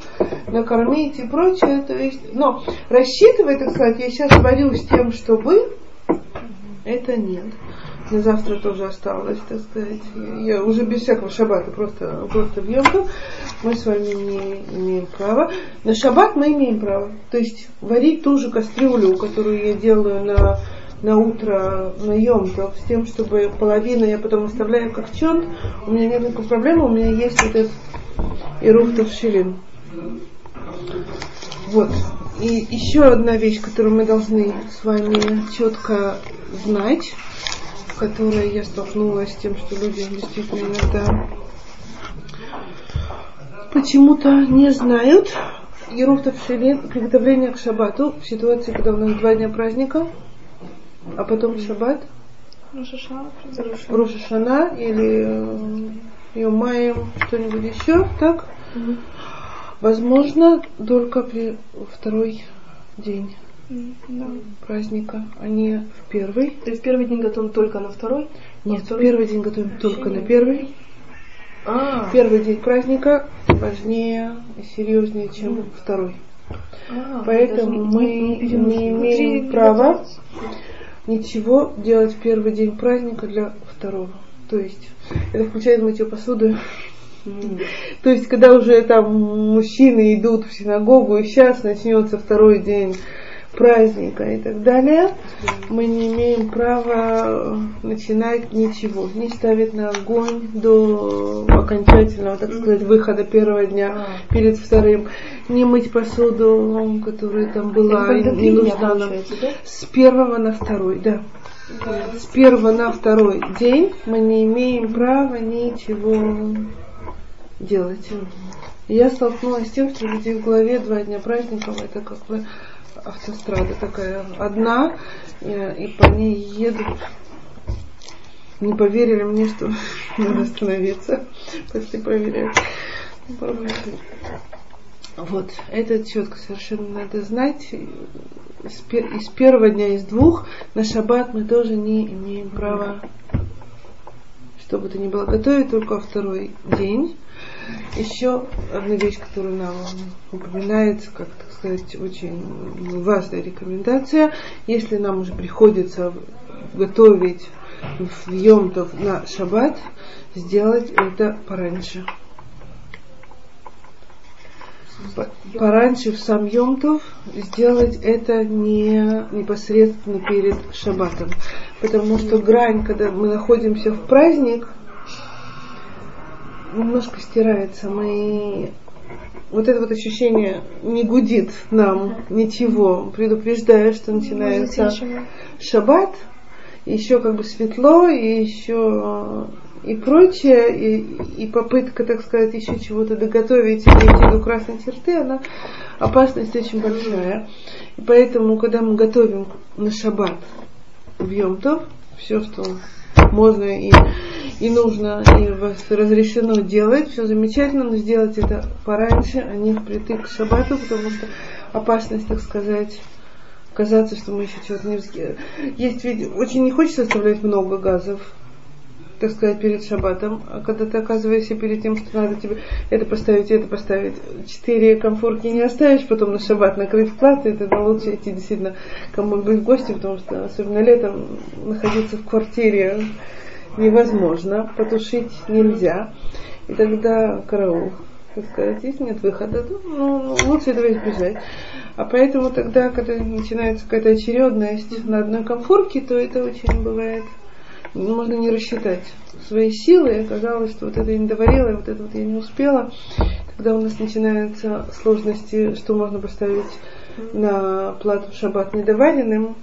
накормить и прочее. То есть, но рассчитывая, так сказать, я сейчас варю с тем, чтобы это нет. На завтра тоже осталось, так сказать. Я уже без всякого шаббата, просто, просто в Йом-Тов. Мы с вами не имеем права. На шаббат мы имеем право. То есть варить ту же кастрюлю, которую я делаю на, на утро на Йом-Тов, с тем, чтобы половину я потом оставляю как чонт. У меня нет никакой проблемы, у меня есть вот этот ируфтов шелин. Вот. И еще одна вещь, которую мы должны с вами четко знать, в которой я столкнулась с тем, что люди действительно иногда почему-то не знают. Ируфтов шелин, приготовление к шаббату в ситуации, когда у нас два дня праздника, а потом шаббат. Роша-шана или Йомаем, что-нибудь еще, так? Угу. Возможно, только при второй день да. праздника, а не в первый. То есть первый день готовим только на второй? Нет, второй... первый день готовим только на первый. А. Первый день праздника важнее и серьезнее, чем mm. второй. А, поэтому мы не, не имеем права ничего делать в первый день праздника для второго. То есть это включает мытье посуды. Mm. То есть когда уже там мужчины идут в синагогу, и сейчас начнется второй день праздника и так далее, mm. мы не имеем права начинать ничего, не ставить на огонь до окончательного, так сказать, выхода первого дня mm. перед вторым, не мыть посуду, которая там была, mm. не нужна нам. Mm. С первого на второй, да. Mm. С первого на второй день мы не имеем права ничего делать. Mm-hmm. Я столкнулась с тем, что у людей в голове два дня праздников — это как бы автострада такая одна, и по ней едут. Не поверили мне, что надо остановиться. После проверяют. Вот. Это четко совершенно надо знать. Из, пер- из первого дня, из двух, на шаббат мы тоже не имеем права, что бы то ни было, готовить, только второй день. Еще одна вещь, которая нам упоминается, как, так сказать, очень важная рекомендация. Если нам уже приходится готовить в Йом-Тов на шаббат, сделать это пораньше. Пораньше в сам Йом-Тов, сделать это не непосредственно перед шаббатом. Потому что грань, когда мы находимся в праздник, немножко стирается, мы вот это вот ощущение не гудит нам ничего, предупреждая, что начинается шаббат, еще как бы светло, и еще и прочее, и, и попытка, так сказать, еще чего-то доготовить и дойти до красной черты, она опасность очень большая. И поэтому, когда мы готовим на шаббат в Йом-Тов, все, что можно и, и нужно, и разрешено делать, все замечательно, но сделать это пораньше, а не впритык к шаббату, потому что опасность, так сказать, казаться, что мы еще чего-то не взглянули. Есть ведь, очень не хочется оставлять много газов, так сказать, перед шаббатом, а когда ты оказываешься перед тем, что надо тебе это поставить, это поставить, четыре конфорки не оставишь, потом на шаббат накрыть вклад, это лучше идти действительно кому-нибудь в гости, потому что особенно летом находиться в квартире невозможно, потушить нельзя, и тогда караул, так сказать, если нет выхода, то, ну, лучше этого избежать. А поэтому тогда, когда начинается какая-то очередность на одной конфорке, то это очень бывает, можно не рассчитать свои силы, и оказалось, что вот это я не доварила, и вот это вот я не успела. Тогда у нас начинаются сложности, что можно поставить на плату в шаббат недоваренным,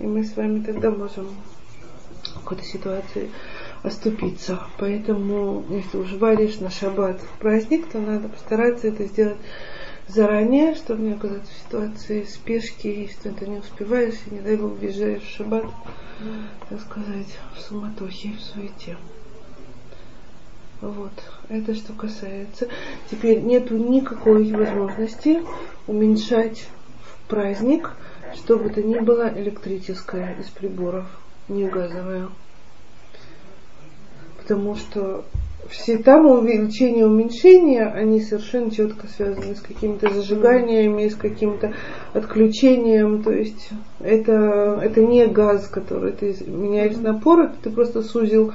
и мы с вами тогда можем в какой-то ситуации оступиться. Поэтому, если уж варишь на шаббат в праздник, то надо постараться это сделать заранее, чтобы не оказаться в ситуации спешки, и что ты не успеваешь, и не дай бог въезжаешь в шаббат, так сказать, в суматохе, в суете. Вот, это что касается. Теперь нету никакой возможности уменьшать в праздник что бы то ни было электрическое из приборов, не газовое. Потому что все там увеличения, уменьшения, они совершенно четко связаны с какими-то зажиганиями, с каким-то отключением. То есть это, это не газ, который ты меняешь напор, это ты просто сузил,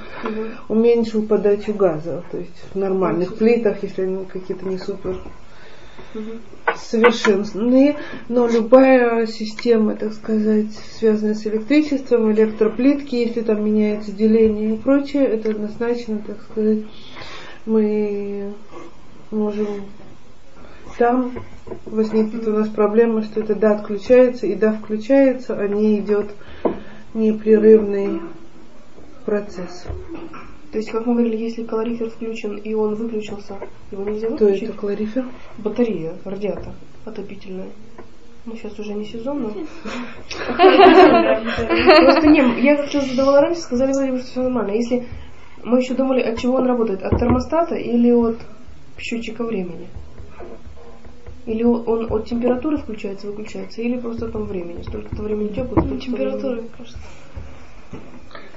уменьшил подачу газа. То есть в нормальных плитах, если они какие-то не супер совершенные, но любая система, так сказать, связанная с электричеством, электроплитки, если там меняется деление и прочее, это однозначно, так сказать, мы можем там возникнет у нас проблема, что это да отключается и да включается, а не идет непрерывный процесс. То есть, как мы говорили, если калорифер включен и он выключился, его нельзя выключить? Кто это калорифер? Батарея, радиатор, отопительная. Ну, сейчас уже не сезон, но... Просто не, я как-то задавала раньше, сказали, что все нормально. Если мы еще думали, от чего он работает, от термостата или от счетчика времени? Или он от температуры включается, выключается, или просто там времени? Столько-то времени тёпло, столько-то температуры, кажется.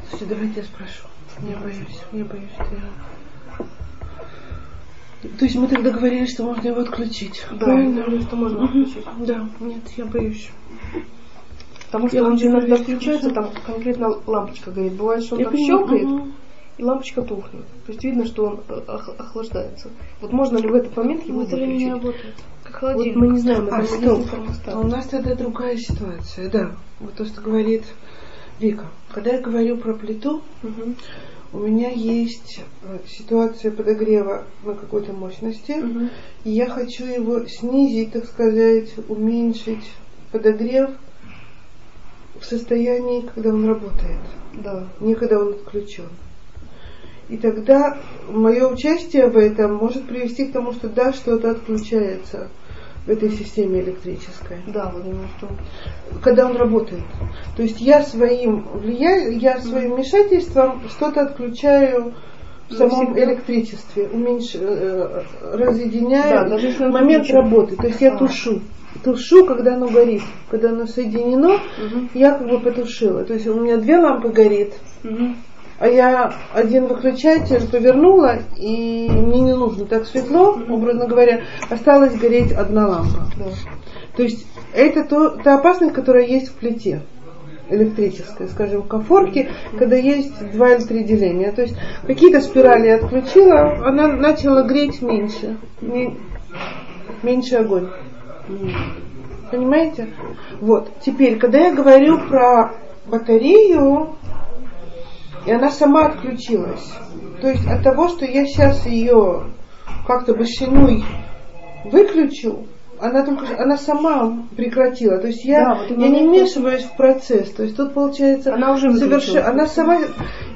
Слушайте, давайте я спрошу. Я боюсь, я боюсь, что я То есть мы тогда говорили, что можно его отключить. Да, правильно? Что можно отключить. Да, нет, я боюсь. Потому что я он иногда включается, там конкретно лампочка горит. Бывает, что он я так понимаю. щелкает, угу. и лампочка тухнет. То есть видно, что он охлаждается. Вот можно ли в этот момент его выключить? Внутри не работает. Как холодильник. Вот мы не знаем, а, стоп. А у нас тогда другая ситуация, да. Вот то, что говорит Вика. Когда я говорю про плиту, угу. у меня есть ситуация подогрева на какой-то мощности, угу. и я хочу его снизить, так сказать, уменьшить подогрев в состоянии, когда он работает, да. не когда он отключен. И тогда мое участие в этом может привести к тому, что да, что-то отключается в этой системе электрической. Да, вот именно что. Когда он работает. То есть я своим влияю, я своим вмешательством что-то отключаю в самом Всегда. электричестве, уменьш... разъединяю да, момент работы. То есть я а. тушу. Тушу, когда оно горит. Когда оно соединено, угу. я как бы потушила. То есть у меня две лампы горит. Угу. А я один выключатель повернула, и мне не нужно так светло, образно говоря, осталась гореть одна лампа. Да. То есть это то, та опасность, которая есть в плите электрической, скажем, в комфорке, когда есть два или три деления. То есть какие-то спирали отключила, она начала греть меньше, меньше огонь. Понимаете? Вот. Теперь, когда я говорю про батарею, и она сама отключилась. То есть от того, что я сейчас ее как-то башенуй выключу, она только она сама прекратила. То есть я, да, вот я не вмешиваюсь в процесс. То есть тут получается она уже соверш... она сама.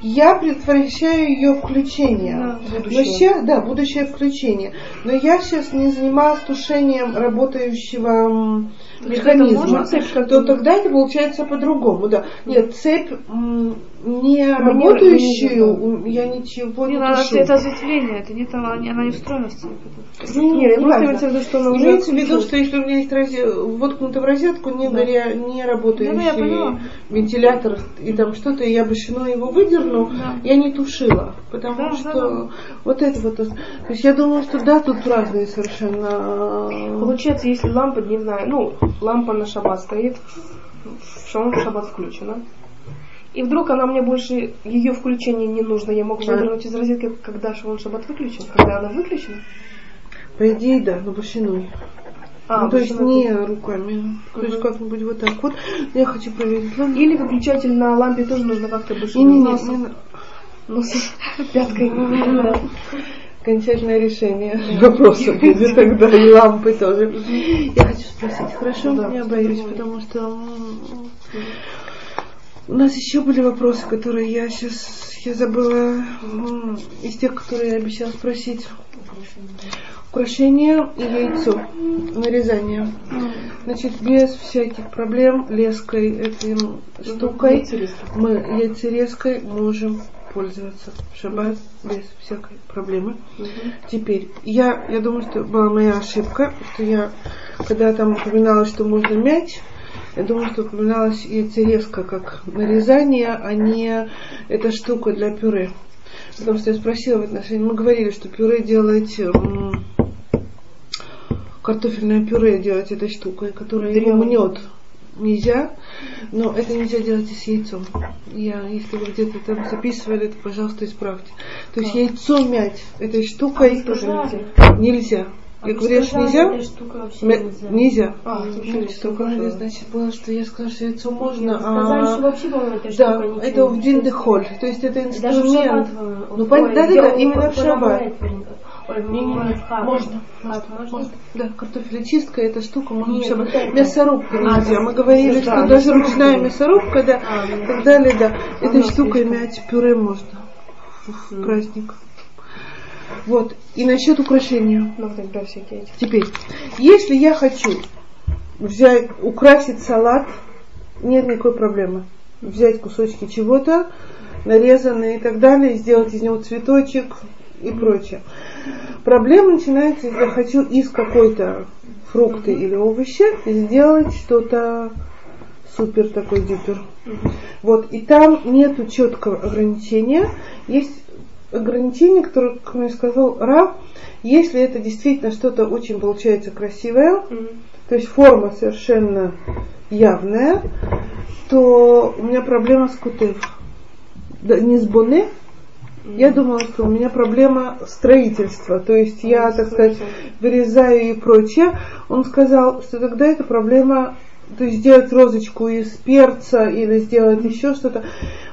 Я предотвращаю ее включение. Да, будущее. Но сейчас, да, будущее включение. Но я сейчас не занималась тушением работающего механизма. То, то тогда это получается по-другому. Да. Нет, цепь не Манер, работающую, не я ничего не тушу. Это ответвление, это не там, она не встроена в цепь. Нет, ну, имеется в виду, что она уже имеется в виду, что если у меня есть роз... воткнута в розетку, не, да. горя... не работающий да, вентилятор и там что-то, и я башину его выдерну, да. я не тушила. Потому да, что да, да. вот это вот. То есть я думала, что да, тут разные совершенно. Получается, если лампа дневная, ну, лампа на шаббат стоит, шаббат включена. И вдруг она мне больше, ее включение не нужно, я могу выдернуть да. из розетки, когда шаббат шаббат выключен, когда она выключена. По идее, да, но башиной. А, ну, то есть не руками. То есть как-нибудь вот так вот. Я хочу проверить лампу. Или выключатель на лампе тоже нужно как-то башиной. Носом. Носом. Пяткой. Окончательное решение вопроса будет тогда. И лампы тоже. Я хочу спросить. Хорошо? Я боюсь, потому что... У нас еще были вопросы, которые я сейчас... Я забыла из тех, которые я обещала спросить. Украшение и яйцо, нарезание. Значит, без всяких проблем леской, этой штукой, мы яйцерезкой можем пользоваться в шаббат без всякой проблемы. Угу. Теперь, я, я думаю, что была моя ошибка, что я, когда там упоминалось, что можно мять, я думаю, что упоминалось яйцерезка как нарезание, а не эта штука для пюре. Потому что я спросила в отношении, мы говорили, что пюре делать, м- картофельное пюре делать этой штукой, которая его мнет, нельзя, но это нельзя делать и с яйцом. Я, если вы где-то там записывали, то, пожалуйста, исправьте. То есть а. яйцо мять этой штукой а тоже нельзя. нельзя. Я говорю, что нельзя? Нельзя. нельзя. А, что говорили, значит, было, что я сказала, что яйцо можно, сказали, а... что вообще, по-моему, эта штука ничего. Да, это в дин де холь, то есть это инструмент. Ну, понятно, да-да-да, именно в шаббат. Ой, можно. Можно. Да, картофелечистка, эта штука, можно в шаббат. Мясорубка нельзя. Мы говорили, что даже ручная мясорубка, да, и так далее, да. Этой штукой мять пюре можно в праздник. Вот. И насчет украшения. Ну, тогда всякие эти. Теперь, если я хочу взять, украсить салат, нет никакой проблемы. Взять кусочки чего-то, нарезанные и так далее, сделать из него цветочек и прочее. Проблема начинается, если я хочу из какой-то фрукты или овощи сделать что-то супер такой дюпер. Вот. И там нету четкого ограничения. Есть ограничение, которое, как мне сказал Рав, если это действительно что-то очень получается красивое, mm-hmm. то есть форма совершенно явная, то у меня проблема с кутев. Да, не с боне, mm-hmm. я думала, что у меня проблема строительства, то есть mm-hmm. я, так сказать, вырезаю и прочее. Он сказал, что тогда это проблема... То есть сделать розочку из перца или сделать еще что-то.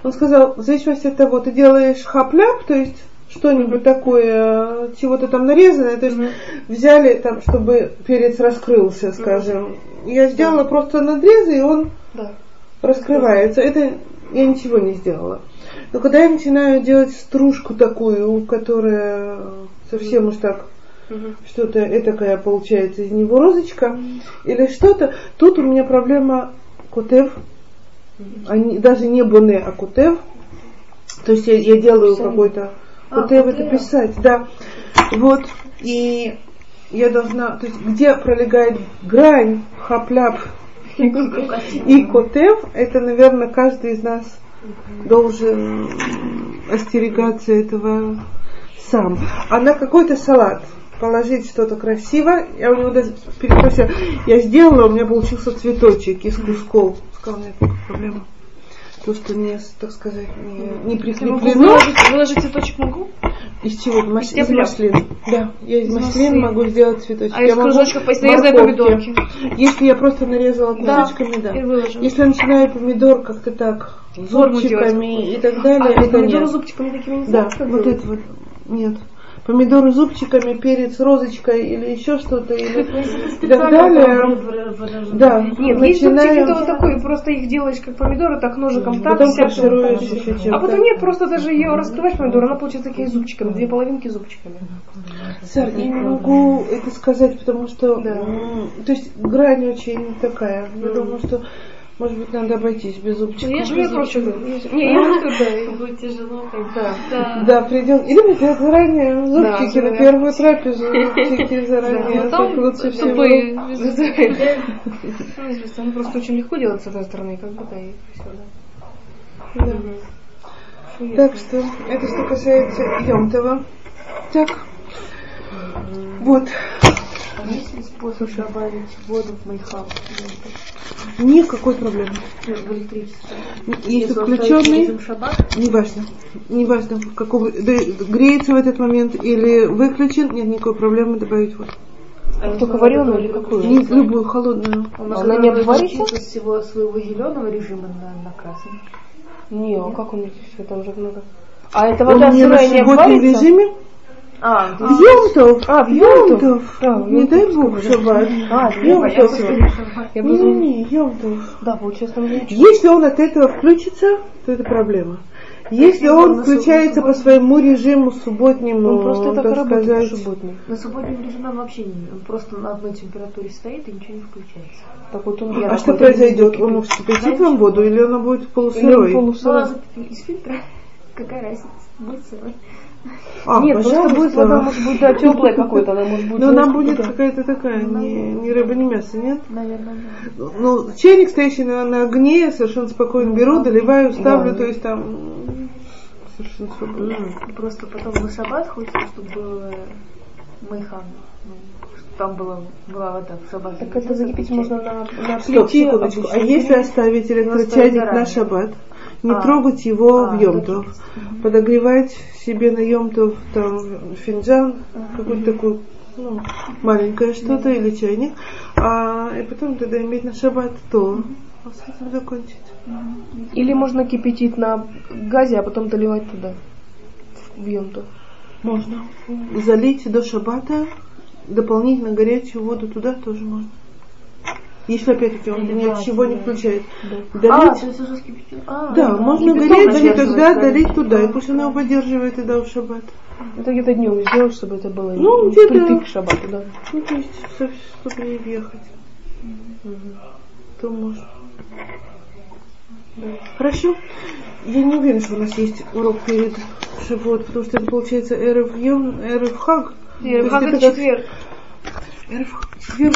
Он сказал, в зависимости от того, ты делаешь хап-ляп, то есть что-нибудь mm-hmm. такое, чего-то там нарезанное, то есть mm-hmm. взяли там, чтобы перец раскрылся, скажем. Mm-hmm. Я сделала yeah. просто надрезы, и он yeah. раскрывается. Yeah. Это я ничего не сделала. Но когда я начинаю делать стружку такую, которая совсем mm-hmm. уж так... Угу. Что-то этакое получается из него розочка mm-hmm. или что-то. Тут у меня проблема кутев, mm-hmm. они, даже не боне, а кутев. То есть я, я делаю Писание. Какой-то кутев, а, это писать, да. Вот, и я должна, то есть где пролегает грань, хап-ляп и кутев, это, наверное, каждый из нас должен остерегаться этого сам. А на какой-то салат положить что-то красиво. Я у него даже перепросила. Я сделала, у меня получился цветочек из кусков. Сказала, нет, проблема. То, что не, так сказать, не, не прикреплено. Выложить цветочек могу? Из чего? Мас... Из, из маслин. Да, я из, из маслин могу сделать цветочек. А я из кружочков нарезаю помидорки. Если я просто нарезала кружочками, да. да. Если я начинаю помидор как-то так, зубчиками и так далее, а, это помидоры нет. зубчиками такими не знаю, да, вот это вот. Нет. Помидоры зубчиками, перец розочкой или еще что-то, или так далее. Да. Нет, есть зубчики, это вот такой, просто их делаешь как помидоры, так ножиком так, а потом нет, просто даже ее раскрываешь помидор, она получается такими зубчиками, две половинки зубчиками. Сэр, я не могу это сказать, потому что, то есть грань очень такая, потому что может быть, надо обойтись без зубчиков. Я же не проще. Не, я не туда. Будет тяжело. Да, да придем. Или мы делаем заранее зубчики на первую трапезу. Зубчики заранее. Так лучше всего. Он просто очень легко делает с одной стороны, как будто и все, да. Так что, это что касается Йом-Това. Так. Вот. А есть ли способ добавить воду в мейхал? Никакой проблемы. Если включенный, неважно, неважно, какого, да, греется в этот момент или выключен, нет никакой проблемы добавить воду. А только вареную или какую? Не, любую, холодную. Она, она не обварится? Из всего своего зеленого режима на, на красный. Не, а как у них все там уже много? А это вода сырая не обварится? А, в Йом-Тов, а, в Йом-Тов, да, не дай бог, шаббат. А, в Йом-Тов, не, не, Йом-Тов. Да, получается, там ничего. Если он от этого включится, то это проблема. Если он включается по своему режиму субботнему, он просто так работает на субботнем. На субботнем режиме он вообще не, он просто на одной температуре стоит и ничего не включается. Так вот он. А что произойдет? Он вскипятит вам воду или она будет полусырой? Полусырой. Из фильтра. Какая разница? Будет сырой. А, нет, просто будет вода, может быть, да, теплая какой-то, она может быть. Но она будет какая-то такая, не, не рыба, не мясо, нет? Наверное, да. Ну, чайник, стоящий на, на огне, совершенно спокойно беру, доливаю, ставлю, да, то есть там совершенно спокойно. Просто потом на шаббат хочется, чтобы было мейхан, чтобы там была, была вода в шаббат. Так это закипить можно на, на плите. А если оставить электрочайник на шаббат? Не а, трогать его а, в Йом-Тов. Угу. Подогревать себе на Йом-Тов там финджан, а, какой-то угу. такой, ну, маленькое что-то, да, или чайник. А, и потом тогда иметь на шаббат то. А с этим закончить. Или можно кипятить на газе, а потом доливать туда, в Йом-Тов. Можно. Залить до шаббата, дополнительно горячую воду туда тоже можно. Если опять-таки он ничего не включает. Да, а, а, да, да, можно гореть, и тогда долить туда. И пусть она его поддерживает и да, в шаббат. Это где-то днем сделать, чтобы это было, ну, где-то к шаббату, да. Ну, то есть, чтобы не въехать. Угу. То можно. Да. Хорошо. Я не уверена, что у нас есть урок перед шаббат, потому что это получается эрув, эрув хак. Эрув хак это четверг. Эрув хак.